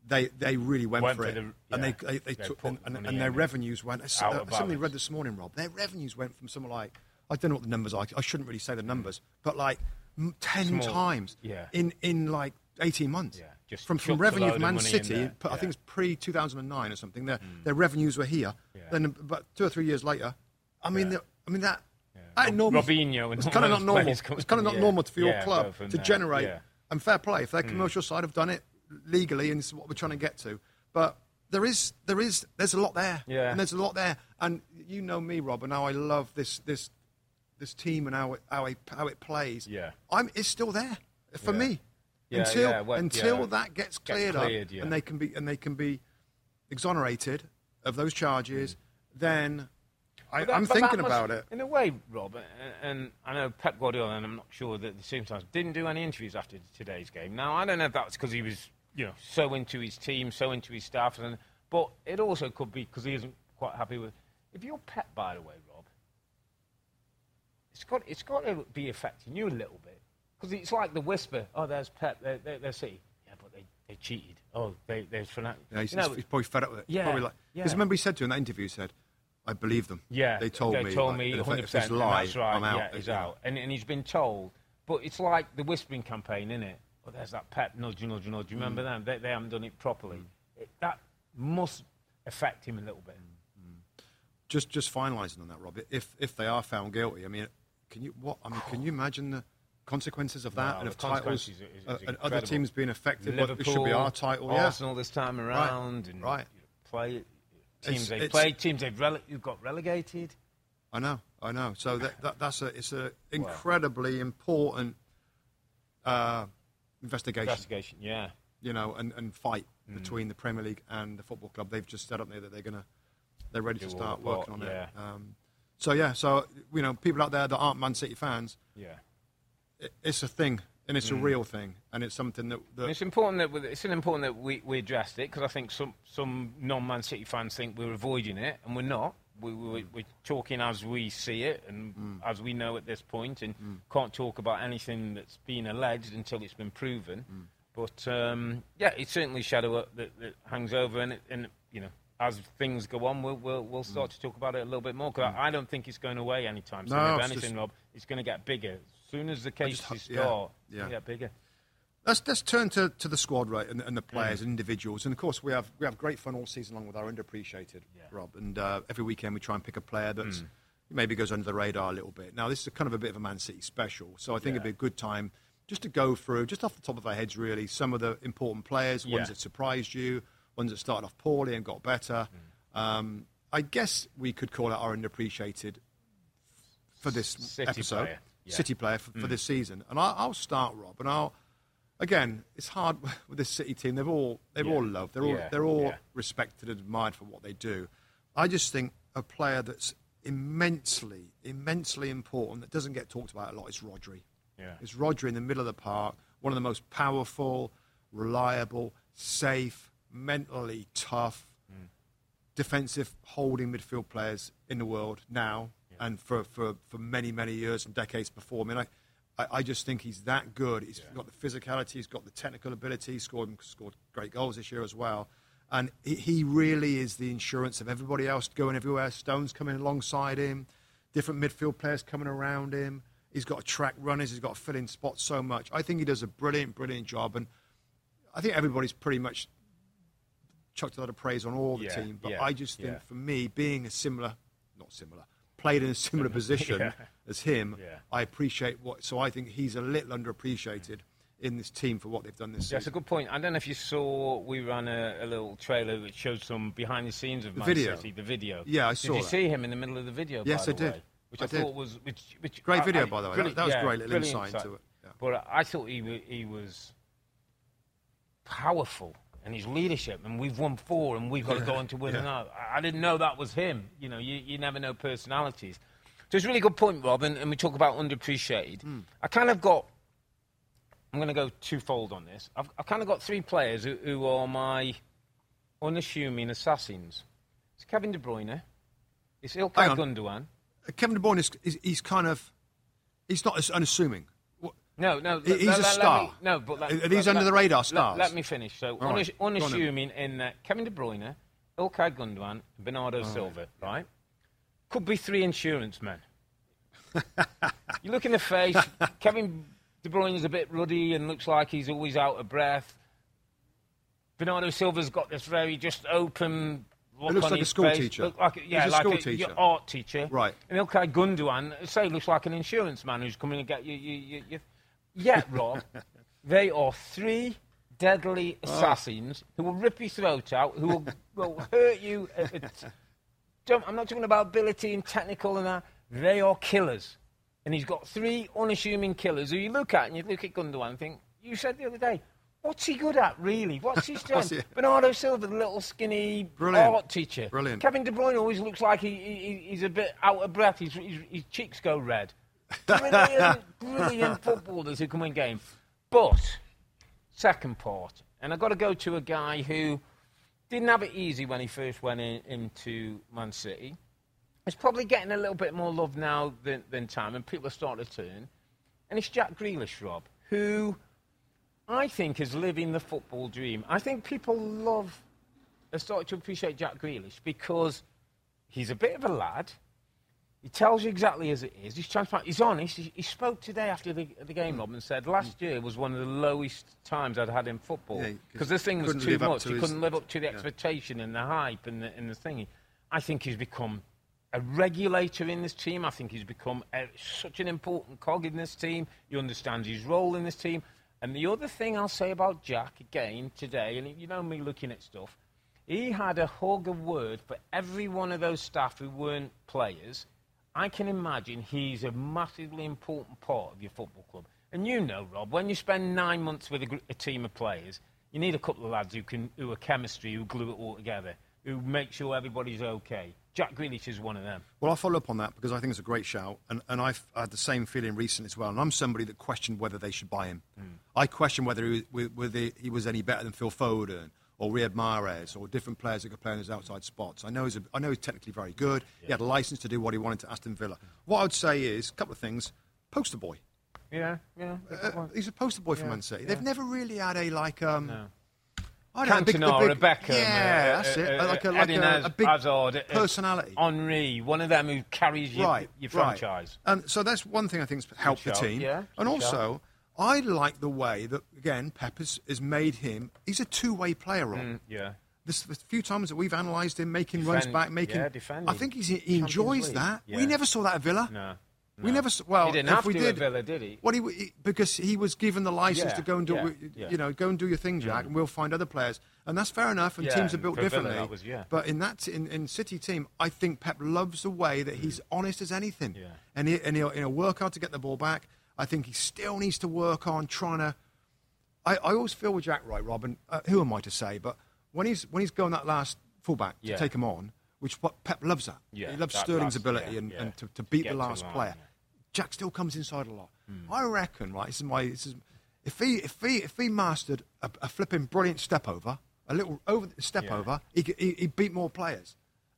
they they really went, went for, for it. The, yeah. And they, they, they took, and, and, and their revenues went, uh, something read this morning, Rob, their revenues went from somewhere like, I don't know what the numbers are. I shouldn't really say the numbers, but like ten Small. times yeah. in, in like eighteen months. Yeah, just from from revenue of Man City, yeah. I think it's pre two thousand and nine or something. Their mm. their revenues were here. Yeah. Then, but two or three years later, I mean, yeah. the, I mean that. Yeah. that ain't normal. Robinho and it's kind of not normal. It's kind of not yeah. normal for your yeah, club to that. generate yeah. and fair play. If their mm. commercial side have done it legally, and this is what we're trying to get to, but. There is, there is, there's a lot there, yeah. and there's a lot there, and you know me, Rob, and how I love this, this, this team and how it, how it, how it plays. Yeah, I'm, it's still there for yeah. me yeah, until, yeah. Well, until yeah. that gets cleared, gets cleared up, yeah. and they can be, and they can be exonerated of those charges. Mm. Then I, that, I'm thinking must, about it in a way, Rob, and, and I know Pep Guardiola, and I'm not sure that the circumstances didn't do any interviews after today's game. Now I don't know if that's because he was. You know, so into his team, so into his staff, and but it also could be because he isn't quite happy with. If you're Pep, by the way, Rob, it's got it's got to be affecting you a little bit because it's like the whisper. Oh, there's Pep, they're, they're, they're City. Yeah, but they, they cheated. Oh, they they're fanatic. Yeah, he's, you know, he's probably fed up with it. Yeah, probably like because yeah. remember he said to him in that interview, he said, I believe them. Yeah, they told they me. They told me like, one hundred percent. If it's lie, that's right. I'm out. Yeah, he's yeah. out, and and he's been told. But it's like the whispering campaign, isn't it? Oh, there's that Pep nudge, nudge, nudge. You remember mm. them? They, they haven't done it properly. Mm. It, that must affect him a little bit. Mm. Just just finalising on that, Rob. If if they are found guilty, I mean, can you what? I mean, can you imagine the consequences of that no, and of titles is, is uh, and other teams being affected? Liverpool, it should be our title. Arsenal yeah. this time around, right. and right. You know, play teams they played, teams they've rele- you've got relegated. I know, I know. So that, that that's a it's an incredibly wow. important uh, investigation. Investigation, yeah. You know, and, and fight mm. between the Premier League and the football club. They've just said up there that they're gonna they're ready Do to start all, working all, on yeah. it. Um, so yeah, so you know, people out there that aren't Man City fans. Yeah. It's a thing, and it's mm. a real thing, and it's something that... that it's important that we, it's important that we, we addressed it, because I think some, some non-Man City fans think we're avoiding it, and we're not. We, we, mm. We're talking as we see it, and mm. as we know at this point, and mm. can't talk about anything that's been alleged until it's been proven. Mm. But, um, yeah, it's certainly a shadow that, that hangs over, and, it, and you know, as things go on, we'll, we'll, we'll start mm. to talk about it a little bit more, because mm. I, I don't think it's going away anytime soon. No, if anything, just... Rob, it's going to get bigger. As soon as the cases ha- start, yeah, yeah. yeah, bigger. Let's let's turn to, to the squad, right, and, and the players, mm. individuals, and of course we have we have great fun all season long with our underappreciated yeah. Rob, and uh, every weekend we try and pick a player that mm. maybe goes under the radar a little bit. Now this is a kind of a bit of a Man City special, so I think yeah. it'd be a good time just to go through, just off the top of our heads, really, some of the important players, yeah. ones that surprised you, ones that started off poorly and got better. Mm. Um, I guess we could call it our underappreciated for this City episode. Player. Yeah. City player for, mm. for this season, and I'll, I'll start, Rob. And I'll again, it's hard with this City team. They've all they've yeah. all loved. They're all yeah. they're all yeah. respected and admired for what they do. I just think a player that's immensely immensely important that doesn't get talked about a lot is Rodri. Yeah, it's Rodri in the middle of the park, one of the most powerful, reliable, safe, mentally tough, mm. defensive holding midfield players in the world now. And for, for, for many, many years and decades before. I mean, I, I, I just think he's that good. He's yeah. got the physicality. He's got the technical ability. He's scored, scored great goals this year as well. And he, he really is the insurance of everybody else going everywhere. Stones coming alongside him. Different midfield players coming around him. He's got a track runners. He's got to fill in spots so much. I think he does a brilliant, brilliant job. And I think everybody's pretty much chucked a lot of praise on all the yeah, team. But yeah, I just think, yeah. for me, being a similar... Not similar... played in a similar position yeah. as him, yeah. I appreciate what... So I think he's a little underappreciated in this team for what they've done this season. That's a good point. I don't know if you saw, we ran a, a little trailer that showed some behind-the-scenes of the Man video. City, the video. Yeah, I saw Did you that. see him in the middle of the video, Yes, by the I did. Way, which I, I did. thought was... Which, which great I, video, I, by the way. That, that was yeah, great little insight into it. Yeah. But I thought he, he was powerful. And his leadership, and we've won four, and we've got yeah, to go on to win yeah. another. I didn't know that was him. You know, you, you never know personalities. So it's a really good point, Rob, and, and we talk about underappreciated. Mm. I kind of got, I'm going to go twofold on this. I've, I've kind of got three players who, who are my unassuming assassins. It's Kevin De Bruyne, it's Ilkay Gundogan. Uh, Kevin De Bruyne, is, is he's kind of, he's not as unassuming. No, no. He's l- a l- star. Me, no, but let, Are these let, under let, the radar stars? Let, let me finish. So, right. unass- unassuming in uh, Kevin De Bruyne, Ilkay Gundogan, Bernardo right. Silva, right? Could be three insurance men. You look in the face, Kevin De Bruyne is a bit ruddy and looks like he's always out of breath. Bernardo Silva's got this very just open... Look it looks like a school face. teacher. Look like, yeah, he's a like school a, teacher. Your art teacher. Right. And Ilkay Gundogan, say, looks like an insurance man who's coming to get you... you, you, you Yeah, Rob, they are three deadly assassins oh. who will rip your throat out, who will, will hurt you. At, at, don't, I'm not talking about ability and technical and that. They are killers. And he's got three unassuming killers who you look at and you look at Gundogan and think, you said the other day, what's he good at, really? What's his strength? he... Bernardo Silva, the little skinny Brilliant. art teacher. Brilliant. Kevin De Bruyne always looks like he, he, he's a bit out of breath. His, his, his cheeks go red. Brilliant, brilliant footballers who can win games. But, second part, and I've got to go to a guy who didn't have it easy when he first went in, into Man City. He's probably getting a little bit more love now than, than time, and people are starting to turn. And it's Jack Grealish, Rob, who I think is living the football dream. I think people love, are starting to appreciate Jack Grealish because He's a bit of a lad. He tells you exactly as it is. He's transparent. He's honest. He, he spoke today after the, the game, Rob, and said, last year was one of the lowest times I'd had in football. Because yeah, this thing was too much. To he his... couldn't live up to the yeah. expectation and the hype and the, and the thingy. I think he's become a regulator in this team. I think he's become a, such an important cog in this team. He understands his role in this team. And the other thing I'll say about Jack again today, and you know me looking at stuff, he had a hug, a word for every one of those staff who weren't players. I can imagine he's a massively important part of your football club. And you know, Rob, when you spend nine months with a, a team of players, you need a couple of lads who can, who are chemistry, who glue it all together, who make sure everybody's okay. Jack Grealish is one of them. Well, I'll follow up on that because I think it's a great shout. And, and I've had the same feeling recently as well. And I'm somebody that questioned whether they should buy him. Mm. I questioned whether he was, whether he was any better than Phil Foden or Riyad Mahrez or different players that could play in his outside spots. I know he's, a, I know he's technically very good. Yeah. He had a licence to do what he wanted to Aston Villa. Mm. What I would say is, a couple of things, poster boy. Yeah, yeah. Uh, he's a poster boy yeah, for Man City. Yeah. They've never really had a, like... Um, no. Cantona, a Beckham, yeah, uh, that's it. Uh, like a, like a, a big Hazard, personality. Uh, Henri, one of them who carries your, right, your franchise. Right. And so that's one thing I think's helped the team. Yeah, and also, shot. I like the way that again Pep has, has made him. He's a two-way player, Rob. Mm, yeah. This the few times that we've analysed him making Defend, runs back, making. Yeah, defending. I think he's, he enjoys that. Yeah. We never saw that at Villa. No. No. We never. Well, he didn't if have we to did, Villa, did he? Well, he, he because he was given the license yeah, to go and do, yeah, yeah. you know, go and do your thing, Jack, yeah. and we'll find other players, and that's fair enough. And yeah, teams are built differently. Villa, was, yeah. But in that, in, in City team, I think Pep loves the way that he's honest as anything, yeah. and he, and he'll, he'll work hard to get the ball back. I think he still needs to work on trying to. I, I always feel with Jack, right, Robin? Uh, who am I to say? But when he's when he's going that last fullback yeah. to take him on. Which Pep loves that. Yeah, he loves that Sterling's last, ability yeah, and, yeah. and to, to beat to the last line, player. Yeah. Jack still comes inside a lot. Mm. I reckon, right? This is my. This is, if he if he if he mastered a, a flipping brilliant step over, a little over step yeah. over, he he he'd beat more players.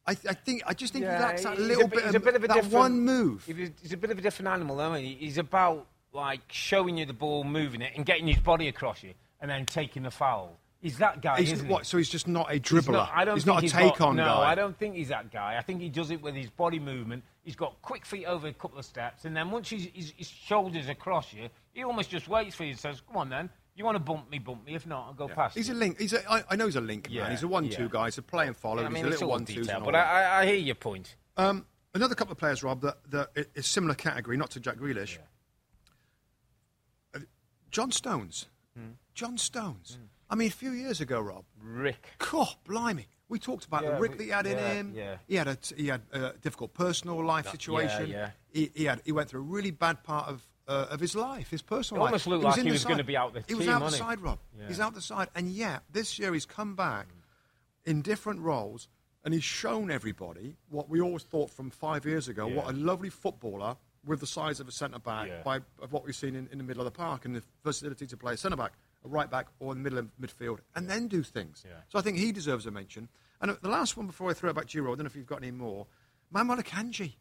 I, I think I just think yeah, that's that little a bit, bit, of, bit of a that one move. He's a bit of a different animal, isn't he? He's about like showing you the ball, moving it, and getting his body across you, and then taking the foul. He's that guy, he's, isn't what, he? So he's just not a dribbler. He's not, I don't he's think not a he's take-on guy. No, I don't think he's that guy. I think he does it with his body movement. He's got quick feet over a couple of steps, and then once he's, he's, his shoulders across you, he almost just waits for you and says, "Come on, then. You want to bump me, bump me. If not, I'll go yeah. past." He's you. a link. He's a. I, I know he's a link man. Yeah. He's a one-two yeah. guy. He's a play and follow. Yeah, I mean, he's a little one-two. But I, I hear your point. Um, another couple of players, Rob, that that is similar category, not to Jack Grealish. Yeah. Uh, John Stones. Hmm. John Stones. Hmm. I mean, a few years ago, Rob. Rick. God, blimey. We talked about yeah, the Rick that he had yeah, in him. Yeah. He had a he had a difficult personal life that, situation. Yeah, yeah. He, he had he went through a really bad part of uh, of his life, his personal it life. Almost looked like he was going to be out the team. He was out the side, Rob. Yeah. He's out the side, and yet this year he's come back mm. in different roles, and he's shown everybody what we always thought from five years ago. Yeah. What a lovely footballer with the size of a centre back yeah. by of what we've seen in, in the middle of the park and the versatility to play centre back. Right back or in the middle of midfield, and yeah. then do things. Yeah. So I think he deserves a mention. And the last one before I throw it back to you, Rob, I don't know if you've got any more. Manuel Akanji.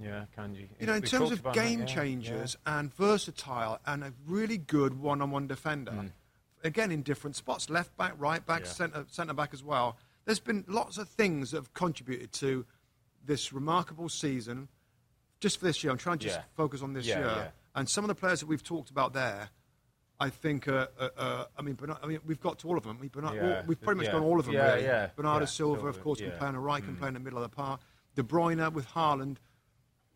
Yeah, Akanji. You know, in we terms of game that, yeah. changers yeah. and versatile and a really good one-on-one defender. Mm. Again, in different spots, left back, right back, yeah. centre centre back as well. There's been lots of things that have contributed to this remarkable season. Just for this year, I'm trying to just yeah. focus on this yeah, year. Yeah. And some of the players that we've talked about there. I think, uh, uh, uh, I mean, Bernard, I mean, we've got to all of them. We, Bernard, yeah. all, we've pretty much yeah. gone all of them, yeah, really. Yeah. Bernardo yeah. Silva, of course, yeah. can play on the right, mm. can play in the middle of the park. De Bruyne with Haaland,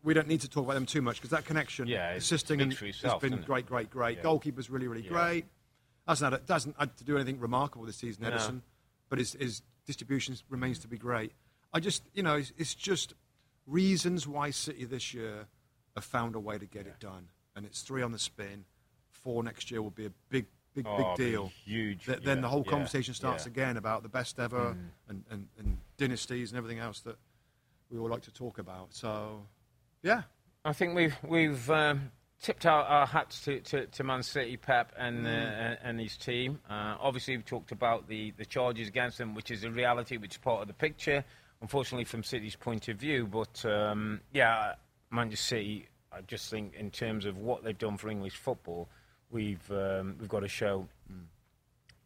we don't need to talk about them too much because that connection, yeah, assisting, and yourself, has been great, great, great. Yeah. Goalkeeper's really, really yeah. great. Hasn't had, doesn't have to do anything remarkable this season, Edison, no. but his, his distribution remains to be great. I just, you know, it's, it's just reasons why City this year have found a way to get yeah. it done. And it's three on the spin. Four next year will be a big, big, oh, big deal. Huge. Th- then yeah, the whole yeah, conversation starts yeah. again about the best ever mm. and, and, and dynasties and everything else that we all like to talk about. So, yeah. I think we've we've um, tipped out our hats to, to, to Man City, Pep, and mm. uh, and his team. Uh, obviously, we've talked about the, the charges against them, which is a reality, which is part of the picture, unfortunately, from City's point of view. But, um, yeah, Manchester City, I just think in terms of what they've done for English football, We've um, we've got to show mm.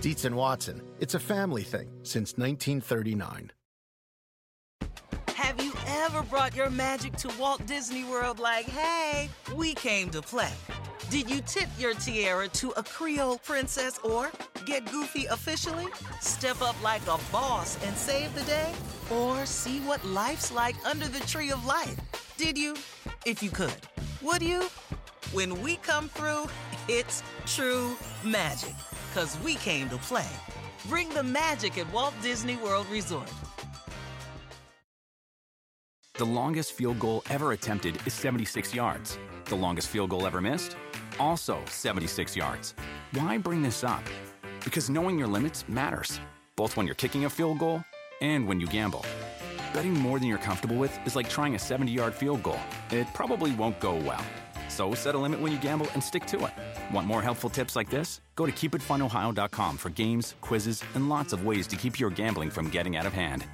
Dietz and Watson, it's a family thing since nineteen thirty-nine. Have you ever brought your magic to Walt Disney World like, hey, we came to play? Did you tip your tiara to a Creole princess or get goofy officially? Step up like a boss and save the day? Or see what life's like under the tree of life? Did you? If you could. Would you? When we come through, it's true magic. 'Cause we came to play. Bring the magic at Walt Disney World Resort. The longest field goal ever attempted is seventy-six yards. The longest field goal ever missed? Also seventy-six yards. Why bring this up? Because knowing your limits matters, both when you're kicking a field goal and when you gamble. Betting more than you're comfortable with is like trying a seventy-yard field goal. It probably won't go well. So set a limit when you gamble and stick to it. Want more helpful tips like this? Go to keep it fun ohio dot com for games, quizzes, and lots of ways to keep your gambling from getting out of hand.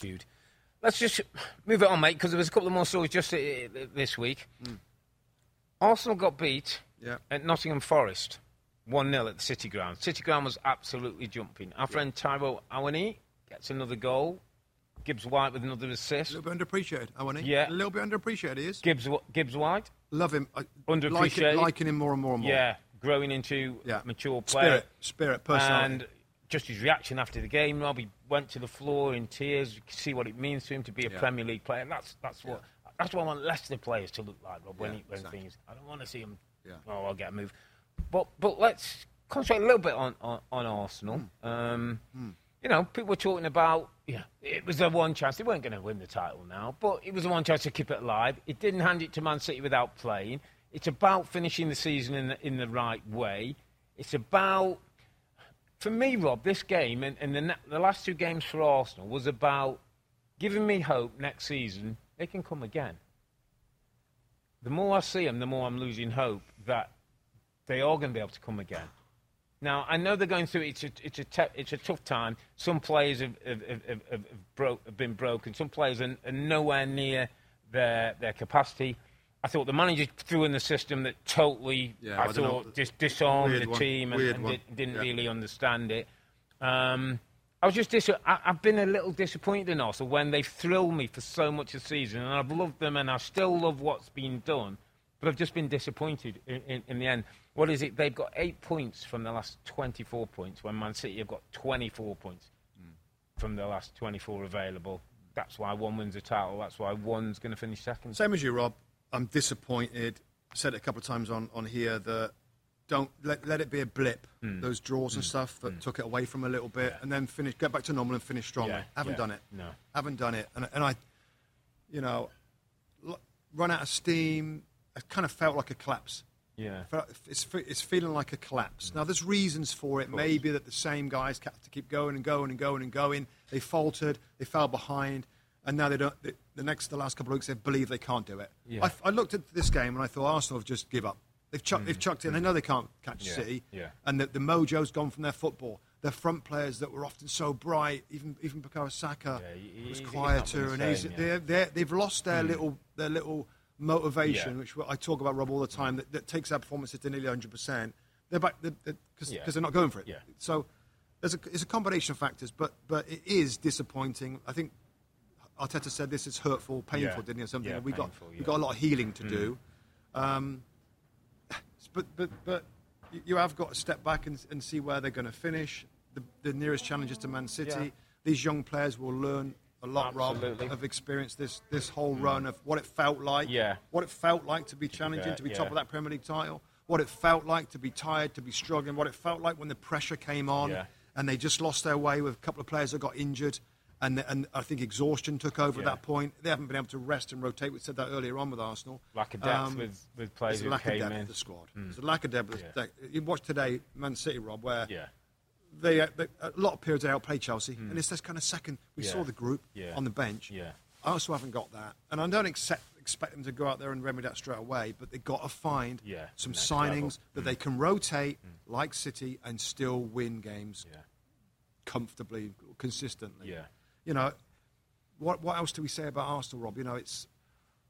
Dude. Let's just move it on, mate, because there was a couple of more stories just this week. Mm. Arsenal got beat yeah. at Nottingham Forest, one nil at the City Ground. City Ground was absolutely jumping. Our yeah. friend Tyro Awani gets another goal. Gibbs-White with another assist. A little bit underappreciated, Awani. Yeah. A little bit underappreciated, he is. Gibbs, Gibbs-White. Love him. I underappreciated. Like him, liking him more and more and more. Yeah, growing into yeah. mature player. Spirit, spirit, personality. And just his reaction after the game, Robbie went to the floor in tears. You can see what it means to him to be a yeah. Premier League player. That's that's what yeah. that's what I want Leicester players to look like, Rob. When, yeah, he, when exactly. things, I don't want to see him. Yeah. Oh, I'll get a move. But but let's concentrate a little bit on on, on Arsenal. Mm. Um, mm. You know, people were talking about. Yeah, it was their one chance. They weren't going to win the title now, but it was the one chance to keep it alive. It didn't hand it to Man City without playing. It's about finishing the season in the, in the right way. It's about. For me, Rob, this game and, and the, the last two games for Arsenal was about giving me hope next season they can come again. The more I see them, the more I'm losing hope that they are going to be able to come again. Now, I know they're going through, it's a, it's a, te- it's a tough time. Some players have, have, have, have, have, bro- have been broken. Some players are, are nowhere near their, their capacity. I thought the manager threw in the system that totally, yeah, I, I thought, dis- disarmed Weird the team and, and di- didn't yeah. really understand it. Um, I was just dis- I- I've been a little disappointed in Arsenal when they've thrilled me for so much of the season, and I've loved them, and I still love what's been done, but I've just been disappointed in, in, in the end. What is it? They've got eight points from the last twenty-four points, when Man City have got twenty-four points mm. from the last twenty-four available. That's why one wins a title. That's why one's going to finish second. Same as you, Rob. I'm disappointed, said it a couple of times on, on here, that don't let, let it be a blip. Mm. Those draws mm. and stuff that mm. took it away from a little bit yeah. and then finish, get back to normal and finish strongly. Yeah. Haven't yeah. done it. No. Haven't done it. And, and I, you know, run out of steam. I kind of felt like a collapse. Yeah. It's it's feeling like a collapse. Mm. Now, there's reasons for it. Maybe that the same guys have to keep going and going and going and going. They faltered. They fell behind. And now they don't. They, the next, the last couple of weeks, they believe they can't do it. Yeah. I, I looked at this game and I thought Arsenal have just give up. They've chucked, mm. they've chucked in. They know they can't catch yeah. City, yeah. and the, the mojo's gone from their football. Their front players that were often so bright, even even Bukayo Saka yeah, was quieter and easier. Yeah. They they've lost their mm. little their little motivation, yeah. which I talk about, Rob, all the time. That, that takes our performances to nearly one hundred percent. They're back because they're, they're, yeah. they're not going for it. Yeah. So there's a it's a combination of factors, but but it is disappointing. I think. Arteta said this is hurtful, painful, yeah. didn't he? Something yeah, we got, yeah. we got a lot of healing to mm. do. Um, but but but you have got to step back and, and see where they're going to finish. The, the nearest challenges to Man City. Yeah. These young players will learn a lot, Rob, have experienced this this whole mm. run of what it felt like, yeah. what it felt like to be challenging, yeah, to be yeah. top of that Premier League title, what it felt like to be tired, to be struggling, what it felt like when the pressure came on yeah. and they just lost their way with a couple of players that got injured. And and I think exhaustion took over yeah. at that point. They haven't been able to rest and rotate. We said that earlier on with Arsenal. Lack of depth um, with, with players who came in. There's a lack of depth of the squad. Mm. There's a lack of depth. Yeah. You watched today Man City, Rob, where yeah. they, they a lot of periods they outplayed Chelsea, mm. and it's this kind of second. We yeah. saw the group yeah. on the bench. Yeah. I also haven't got that, and I don't accept, expect them to go out there and remedy that straight away. But they've got to find yeah, some signings level. that mm. they can rotate, mm. like City, and still win games yeah. comfortably, consistently. Yeah. You know, what what else do we say about Arsenal, Rob? You know, it's,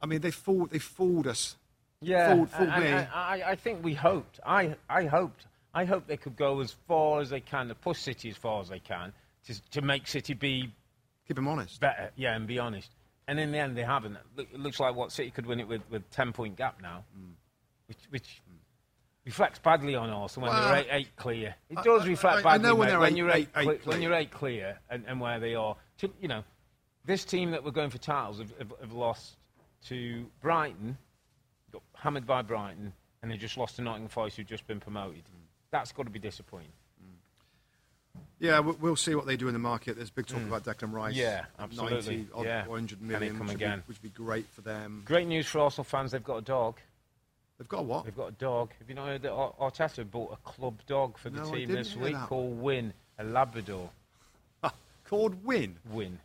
I mean, they fooled they fooled us. Yeah, fooled, fooled and, me. And, and I, I think we hoped. I I hoped. I hope they could go as far as they can, to push City as far as they can, to to make City be keep them honest, better. Yeah, and be honest. And in the end, they haven't. It looks like what City could win it with with ten-point gap now, mm. which which mm. reflects badly on Arsenal when well, they're eight, eight clear. It I, does I, reflect I, badly I know when, mate, they're when eight, you're eight, eight, eight clear. when you're eight clear and, and where they are. To, you know, this team that were going for titles have, have, have lost to Brighton, got hammered by Brighton, and they just lost to Nottingham Forest, who've just been promoted. Mm. That's got to be disappointing. Mm. Yeah, we'll see what they do in the market. There's big talk mm. about Declan Rice. Yeah, absolutely. ninety yeah. or one hundred million, which would, be, which would be great for them. Great news for Arsenal fans, they've got a dog. They've got a what? They've got a dog. Have you not heard that Arteta bought a club dog for the no, team this week that. called Win, a Labrador. Called Win? Win.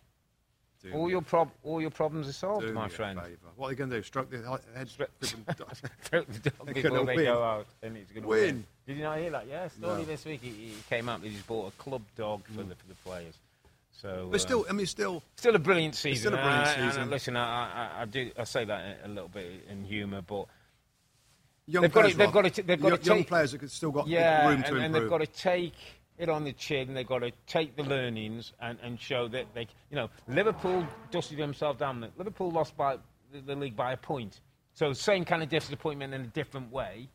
Dude, all, your prob- all your problems are solved, my friend. Favor. What are they going to do? Stroke the head? Stroke the dog before they win. go out. And it's gonna win. win. Did you not hear that? Yeah, story no. this week. He, he came up and he's bought a club dog mm. for, the, for the players. So, but uh, still, I mean, still... Still a brilliant season. Still a brilliant I, season. I, I, listen, I, I, I, do, I say that a little bit in humour, but... Young they've players, got to, they've got to, they've got young, to take, young players have still got yeah, room to and, improve. Yeah, and they've got to take... it on the chin. They've got to take the learnings and, and show that they, you know, Liverpool dusted themselves down. Liverpool lost by the, the league by a point. So same kind of disappointment in a different way.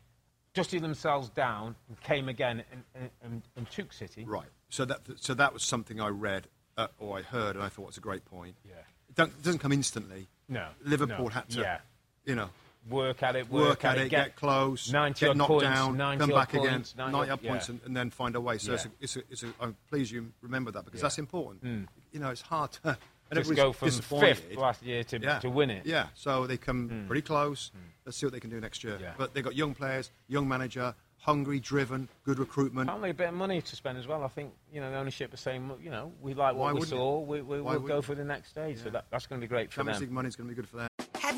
Dusted themselves down and came again and, and, and, and took City. Right. So that so that was something I read uh, or I heard, and I thought it's a great point. Yeah. It, don't, it doesn't come instantly. No. Liverpool no. had to, yeah. you know. Work at it, work, work at, at it, get, get close, get knocked points, down, come back points, again, ninety odd yeah. points, and, and then find a way. So yeah. it's a, it's a, it's a, I'm pleased you remember that because yeah. that's important. Mm. You know, it's hard to just go from fifth last year to, yeah. to win it. Yeah, so they come mm. pretty close. Mm. Let's see what they can do next year. Yeah. But they've got young players, young manager, hungry, driven, good recruitment. Apparently a bit of money to spend as well. I think, you know, the ownership is saying, you know, we like what Why we saw, we, we, we'll go for the next stage. Yeah. So that, that's going to be great for them. Champions League money's going to be good for them. Have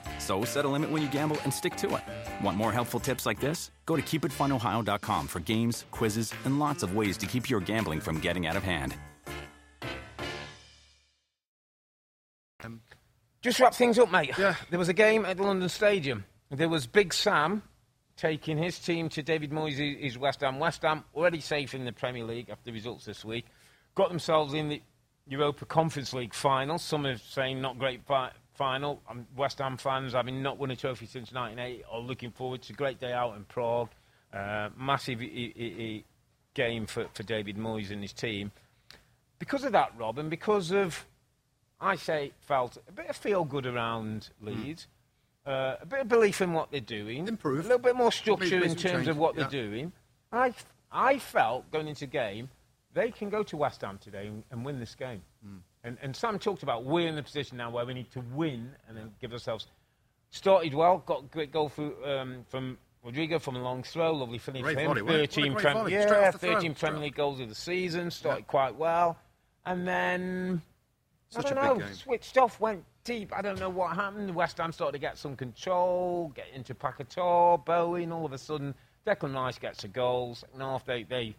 So set a limit when you gamble and stick to it. Want more helpful tips like this? Go to keep it fun ohio dot com for games, quizzes, and lots of ways to keep your gambling from getting out of hand. Um, Just wrap things up, mate. Yeah. There was a game at the London Stadium. There was Big Sam taking his team to David Moyes' his West Ham. West Ham already safe in the Premier League after the results this week. Got themselves in the Europa Conference League final. Some are saying not great fi- final. Um, West Ham fans, having not won a trophy since nineteen eighty, are looking forward to a great day out in Prague. Uh, massive e- e- e- game for, for David Moyes and his team. Because of that, Rob, and because of, I say, felt a bit of feel-good around Leeds, mm. uh, a bit of belief in what they're doing, Improved. a little bit more structure Improved. in terms change. of what yeah. they're doing, I, I felt, going into the game, they can go to West Ham today and, and win this game. Mm. And, and Sam talked about we're in the position now where we need to win and then give ourselves... Started well, got a great goal through, um, from Rodrigo from a long throw, lovely finish for him. thirteen, Prem- yeah, thirteen Premier League goals of the season, started yeah. quite well. And then, Such I don't know, switched off, went deep. I don't know what happened. West Ham started to get some control, get into Pacator, Bowen. All of a sudden, Declan Rice gets a goal. Second half, they... they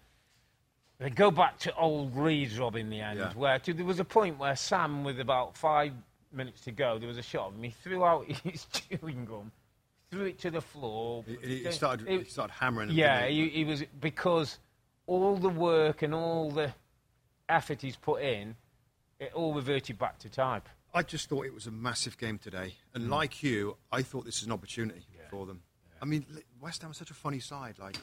They go back to old Leeds, Rob, in the end, yeah. where too, there was a point where Sam, with about five minutes to go, there was a shot of him. He threw out his chewing gum, threw it to the floor. He, he, started, it, he started hammering him. Yeah, he? He, he was, because all the work and all the effort he's put in, it all reverted back to type. I just thought it was a massive game today. And mm. like you, I thought this is an opportunity yeah. for them. Yeah. I mean, West Ham is such a funny side. Like,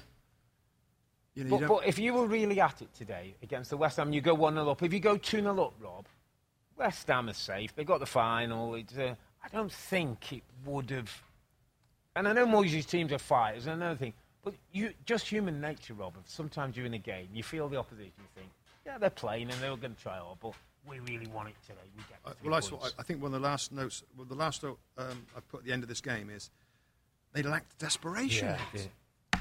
you know, but, you but if you were really at it today against the West Ham, you go one nil up. If you go two nil up, Rob, West Ham is safe. They got the final. It's, uh, I don't think it would have... And I know Moyes' teams are fighters and another thing. But you, just human nature, Rob, sometimes you're in a game, you feel the opposition, you think, yeah, they're playing and they're going to try hard, but we really want it today. We get the uh, well, I, saw, I, I think one of the last notes, well, the last note um, I put at the end of this game is they lacked desperation. Yeah, yeah,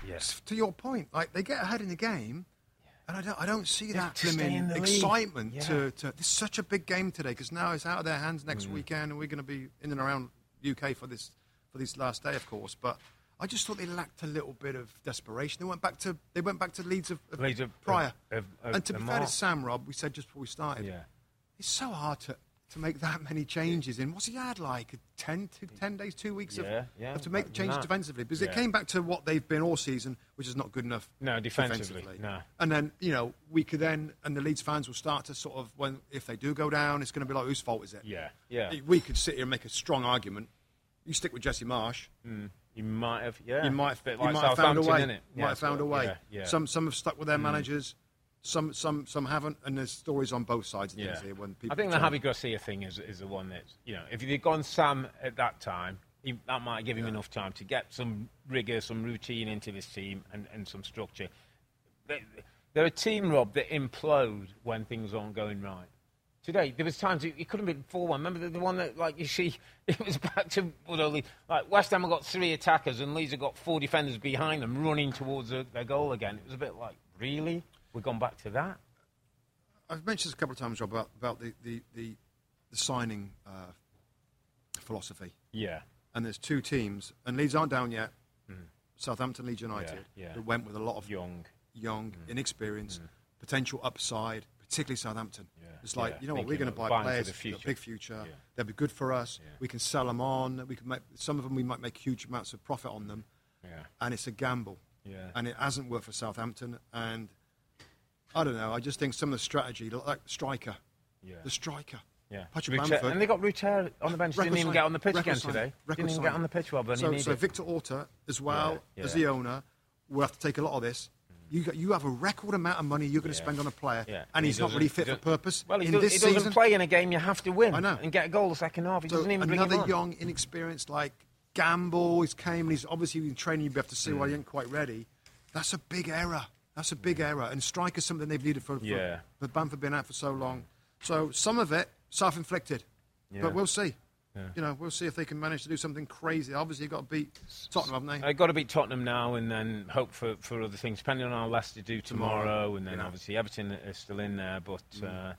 yeah. To your point, like they get ahead in the game, yeah. and I don't, I don't see they that in excitement. Yeah. To, to this is such a big game today because now it's out of their hands next mm. weekend, and we're going to be in and around U K for this for this last day, of course, but. I just thought they lacked a little bit of desperation. They went back to they went back to Leeds of, of Leeds prior. Of, of, and to be fair to Sam, Rob, we said just before we started, yeah. it's so hard to, to make that many changes in. What's he had, like, ten, two, ten days, two weeks yeah, of, yeah, of to make the changes not. defensively? Because yeah. it came back to what they've been all season, which is not good enough no, defensively. defensively. No. And then, you know, we could then, and the Leeds fans will start to sort of, when if they do go down, it's going to be like, whose fault is it? Yeah, yeah. We could sit here and make a strong argument. You stick with Jesse Marsh. Mm. You might have, yeah. You might have, like you might have found a way. It? Yeah, might have found a way. Yeah, yeah. Some some have stuck with their mm. managers, some some some haven't, and there's stories on both sides of yeah. things here. When people I think the Javi Garcia thing is is the one that, you know, if they'd gone Sam at that time, he, that might give him yeah. enough time to get some rigour, some routine into this team, and, and some structure. They, they're a team, Rob, that implode when things aren't going right. Today, there was times it couldn't have been four one. Remember the, the one that, like, you see, it was back to, well, like, West Ham have got three attackers and Leeds have got four defenders behind them running towards their, their goal again. It was a bit like, really? We've gone back to that? I've mentioned this a couple of times, Rob, about, about the, the, the, the signing uh, philosophy. Yeah. And there's two teams, and Leeds aren't down yet, mm. Southampton, Leeds United, yeah, yeah. that went with a lot of young, young mm. inexperienced, mm. potential upside, particularly Southampton. Yeah. It's like, yeah, you know what, we're going to buy players for the big future. Yeah. They'll be good for us. Yeah. We can sell them on. We can make, some of them we might make huge amounts of profit on them. Yeah. And it's a gamble. Yeah. And it hasn't worked for Southampton. And I don't know. I just think some of the strategy, like the striker. Yeah. The striker. Yeah. Patrick Bamford. And they got Ruter on the bench. Record Didn't even sign. get on the pitch Record again sign. today. Record Didn't even sign. get on the pitch, Rob. So, so Victor Orta, as well yeah. Yeah. as the owner, will have to take a lot of this. You got, you have a record amount of money you're going to yeah. spend on a player, yeah. and he's not really fit for purpose. Well, he, in does, this he doesn't season, play in a game you have to win I know. and get a goal the second half. He so doesn't even bring another young, inexperienced, like, gamble. He's came and he's obviously been training. You have to see mm. why he ain't quite ready. That's a big error. That's a big yeah. error. And striker's something they've needed for, for yeah. but Bamford been out for so long. So some of it self-inflicted, yeah. but we'll see. Yeah. You know, we'll see if they can manage to do something crazy. Obviously, you've got to beat Tottenham, haven't they? They've got to beat Tottenham now and then hope for, for other things, depending on how Leicester do tomorrow. tomorrow. And then, yeah. obviously, Everton are still in there. But, mm. uh,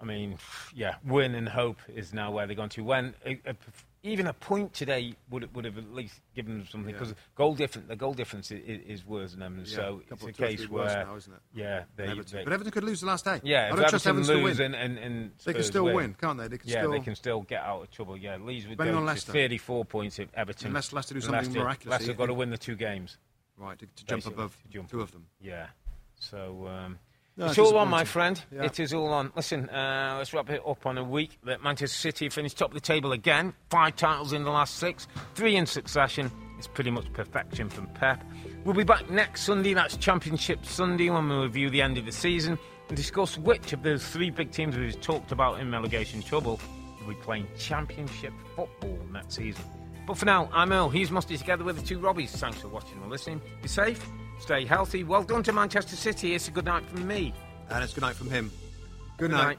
I mean, yeah, win and hope is now where they're going to. When a, a, even a point today would would have at least given them something, because yeah. goal difference, the goal difference is, is worse than them. Yeah, so a it's a case where... Now, isn't it? Yeah, they, Everton. They, but Everton could lose the last day. Yeah, I don't Everton trust Everton to win. And, and, and they can still win, win can't they? they can yeah, still... they can still get out of trouble. Yeah, Leeds would go to thirty-four points if Everton... Unless Leicester do something Leicester, miraculous. Leicester got to win the two games. Right, to, to jump above to jump. two of them. Yeah, so... Um, No, it's all on, my friend. Yeah. It is all on. Listen, uh, let's wrap it up on a week that Manchester City finished top of the table again. Five titles in the last six, three in succession. It's pretty much perfection from Pep. We'll be back next Sunday. That's Championship Sunday, when we review the end of the season and discuss which of those three big teams we've talked about in relegation trouble will be playing Championship football next season. But for now, I'm Earl. He's Musty together with the two Robbies. Thanks for watching and listening. Be safe. Stay healthy. Well done to Manchester City. It's a good night from me. And it's a good night from him. Good, good night. night.